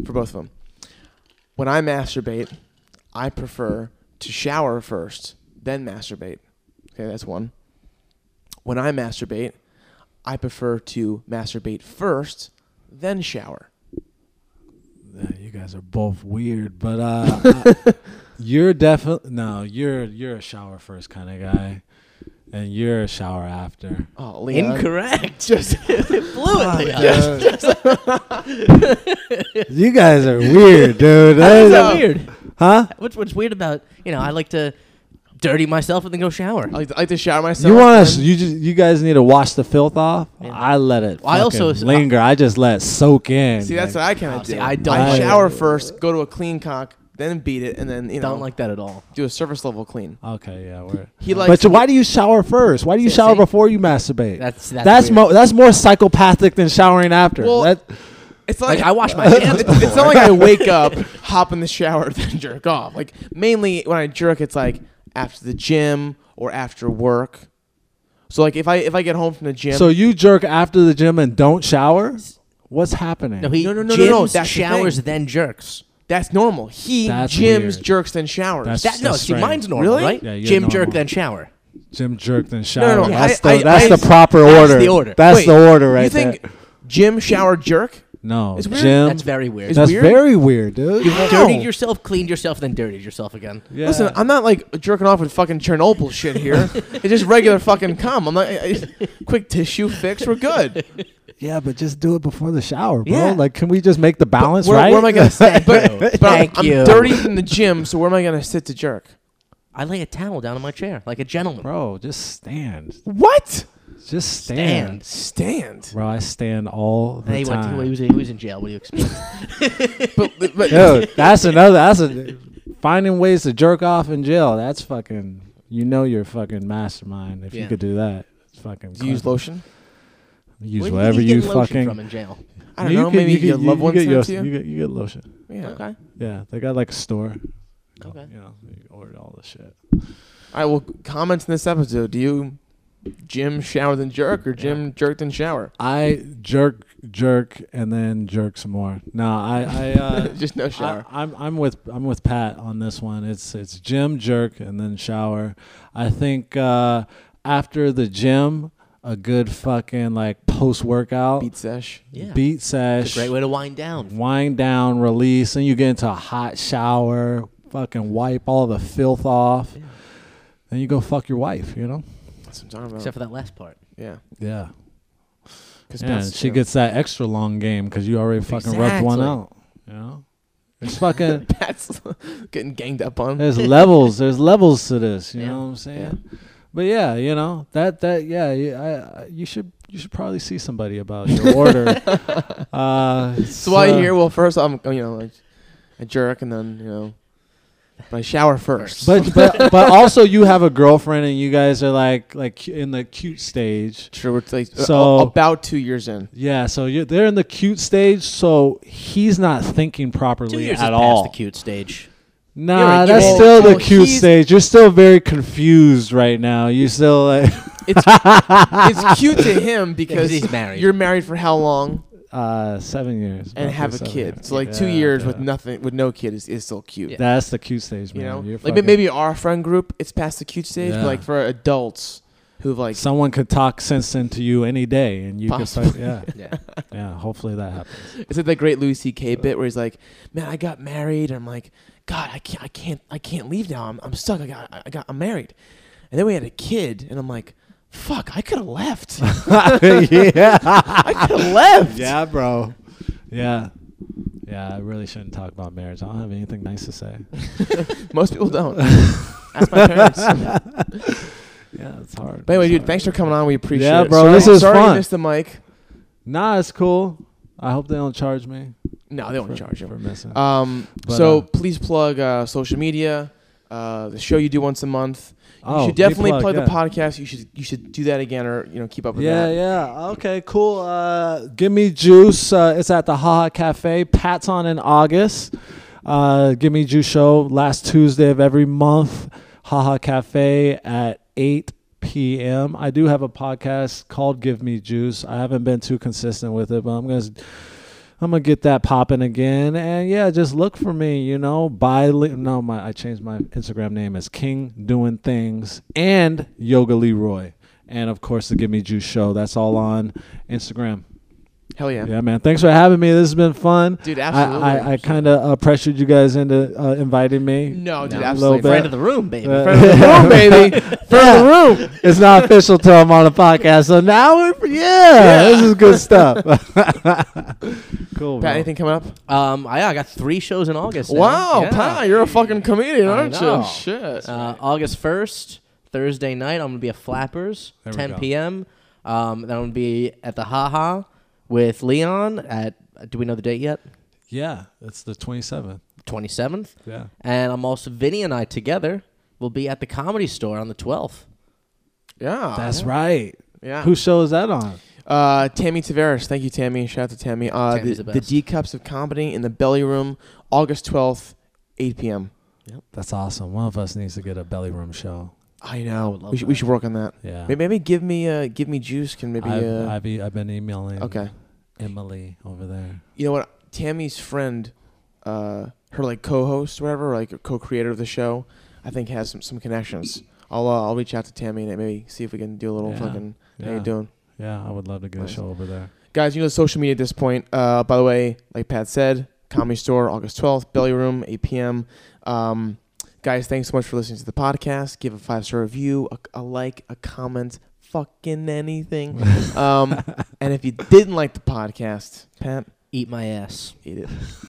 for both of them. When I masturbate, I prefer to shower first, then masturbate. Okay, that's one. When I masturbate, I prefer to masturbate first, then shower. You guys are both weird, but you're definitely you're a shower first kind of guy, and you're a shower after. Oh, Leon. Incorrect! Just fluently. You guys are weird, dude. That's weird, huh? What's weird about I like to dirty myself and then go shower. I like to shower myself. You guys need to wash the filth off. Yeah. I let it linger. I just let it soak in. See, that's what I kind of do. I shower first, go to a clean cock, then beat it, and then don't like that at all. Do a surface level clean. Okay, yeah. But why do you shower first? Why do you shower before you masturbate? That's more psychopathic than showering after. Well, it's like I wash my hands. It's not like I wake up, hop in the shower, then jerk off. Like mainly when I jerk, it's like after the gym or after work. So like if I get home from the gym. So you jerk after the gym and don't shower? What's happening? No, he gyms, that's showers, the then jerks. That's normal. That's gyms, weird. Jerks, then showers. See, mine's normal, really? Right? Yeah, gym, normal. Jerk, then shower. Gym, jerk, then shower. No. That's the proper order. That's the order. Wait, the order right there. You think gym, shower, jerk? No, it's weird. Gym. That's very weird. Very weird, dude. You dirtied yourself, cleaned yourself, then dirtied yourself again. Yeah. Listen, I'm not like jerking off with fucking Chernobyl shit here. It's just regular fucking cum. I'm not quick tissue fix. We're good. Yeah, but just do it before the shower, bro. Yeah. Like, can we just make the balance right? Where am I gonna sit? I'm dirty from the gym, so where am I gonna sit to jerk? I lay a towel down on my chair like a gentleman. Bro, just stand. What? Just stand. Bro, I stand all the time. He was in jail. What do you expect? but dude, finding ways to jerk off in jail. That's fucking, you're fucking mastermind. If you could do that, it's fucking. Do you use lotion? Use whatever you fucking. From in jail? I don't know. Maybe your loved ones sent to you? You get lotion. Yeah. Okay. Yeah, they got like a store. Okay. You order all the shit. All right, well, comments in this episode. Do you gym, shower, then jerk, or gym, jerk, then shower? I jerk jerk, and then jerk some more. No, I just no shower. I'm with Pat on this one. It's gym, jerk, and then shower. I think after the gym, a good fucking like post-workout beat sesh. Yeah. Beat sesh. It's a great way to wind down. Wind down, release, and you get into a hot shower, fucking wipe all the filth off. Yeah. Then you go fuck your wife, you know? That's what I'm talking about. Except for that last part. Yeah. Yeah. Yeah, and she gets that extra long game because you already fucking rubbed one out. You know? It's fucking... Pat's getting ganged up on. There's levels. There's levels to this. You know what I'm saying? Yeah. But yeah, you know, you should probably see somebody about your order. So while you're here, well, first I'm, you know, like a jerk, and then, you know, I shower first. But also you have a girlfriend, and you guys are like in the cute stage. Sure, it's like so about 2 years in. Yeah, so they're in the cute stage, so he's not thinking properly 2 years at all. Past the cute stage. Nah, that's still the cute stage. You're still very confused right now. You still like it's cute to him because he's married. You're married for how long? 7 years. And have a kid. Years. So like 2 years with nothing, with no kid is still cute. Yeah. That's the cute stage, man. You know? You're like maybe our friend group, it's past the cute stage, but like for adults who've like someone could talk sense into you any day, and you could start, yeah. Hopefully that happens. It's like that great Louis C.K. bit where he's like, "Man, I got married," and I'm like, "God, I can't leave now. I'm stuck. I'm married." And then we had a kid, and I'm like, "Fuck, I could have left." Yeah, I could have left. Yeah, bro. Yeah. I really shouldn't talk about marriage. I don't have anything nice to say. Most people don't. Ask my parents. Yeah, it's hard. But anyway, dude, thanks for coming on. We appreciate it. Yeah, bro, sorry, this is fun. Sorry, I missed the mic. Nah, it's cool. I hope they don't charge me. No, they won't charge you for missing. So please plug social media, the show you do once a month. You should definitely plug the podcast. You should do that again, or you know, keep up with that. Yeah. Okay, cool. Give Me Juice. It's at the Ha Ha Cafe. Pat's on in August. Give Me Juice show last Tuesday of every month. Ha Ha Cafe at 8 p.m. I do have a podcast called Give Me Juice. I haven't been too consistent with it, but I'm gonna get that popping again, and yeah, just look for me, you know. I changed my Instagram name as King Doing Things and Yoga Leroy, and of course the Give Me Juice show. That's all on Instagram. Hell yeah! Yeah, man. Thanks for having me. This has been fun, dude. Absolutely. I kind of pressured you guys into inviting me. No, dude. Absolutely. Friend of the room, baby. Friend of the room, baby. Friend of the room. It's not official till I'm on the podcast. So now we're this is good stuff. Cool. Pat, bro. Anything coming up? I got 3 shows in August. Wow, yeah. Pat, you're a fucking comedian, aren't you? Shit. August 1st, Thursday night, I'm gonna be at Flappers, 10 p.m. Then I'm gonna be at the Ha Ha. With Leon at, do we know the date yet? Yeah, it's the 27th. 27th? Yeah. And I'm also, Vinny and I together will be at the Comedy Store on the 12th. Yeah. That's right. Yeah. Whose show is that on? Tammy Tavares. Thank you, Tammy. Shout out to Tammy. The D-Cups of Comedy in the Belly Room, August 12th, 8 p.m. Yep. That's awesome. One of us needs to get a Belly Room show. I know. We should work on that. Yeah. Maybe give me juice. Can maybe. I've been emailing. Okay. Emily over there. You know what? Tammy's friend, her like co-host, whatever, like co-creator of the show, I think has some connections. I'll reach out to Tammy and maybe see if we can do a little fucking. Yeah. How you doing? Yeah, I would love to get a show over there. Guys, you know social media at this point. By the way, like Pat said, Comedy Store, August 12th, Belly Room, 8 p.m. Guys, thanks so much for listening to the podcast. Give a 5-star review, a like, a comment, fucking anything. And if you didn't like the podcast, Pat, eat my ass. Eat it.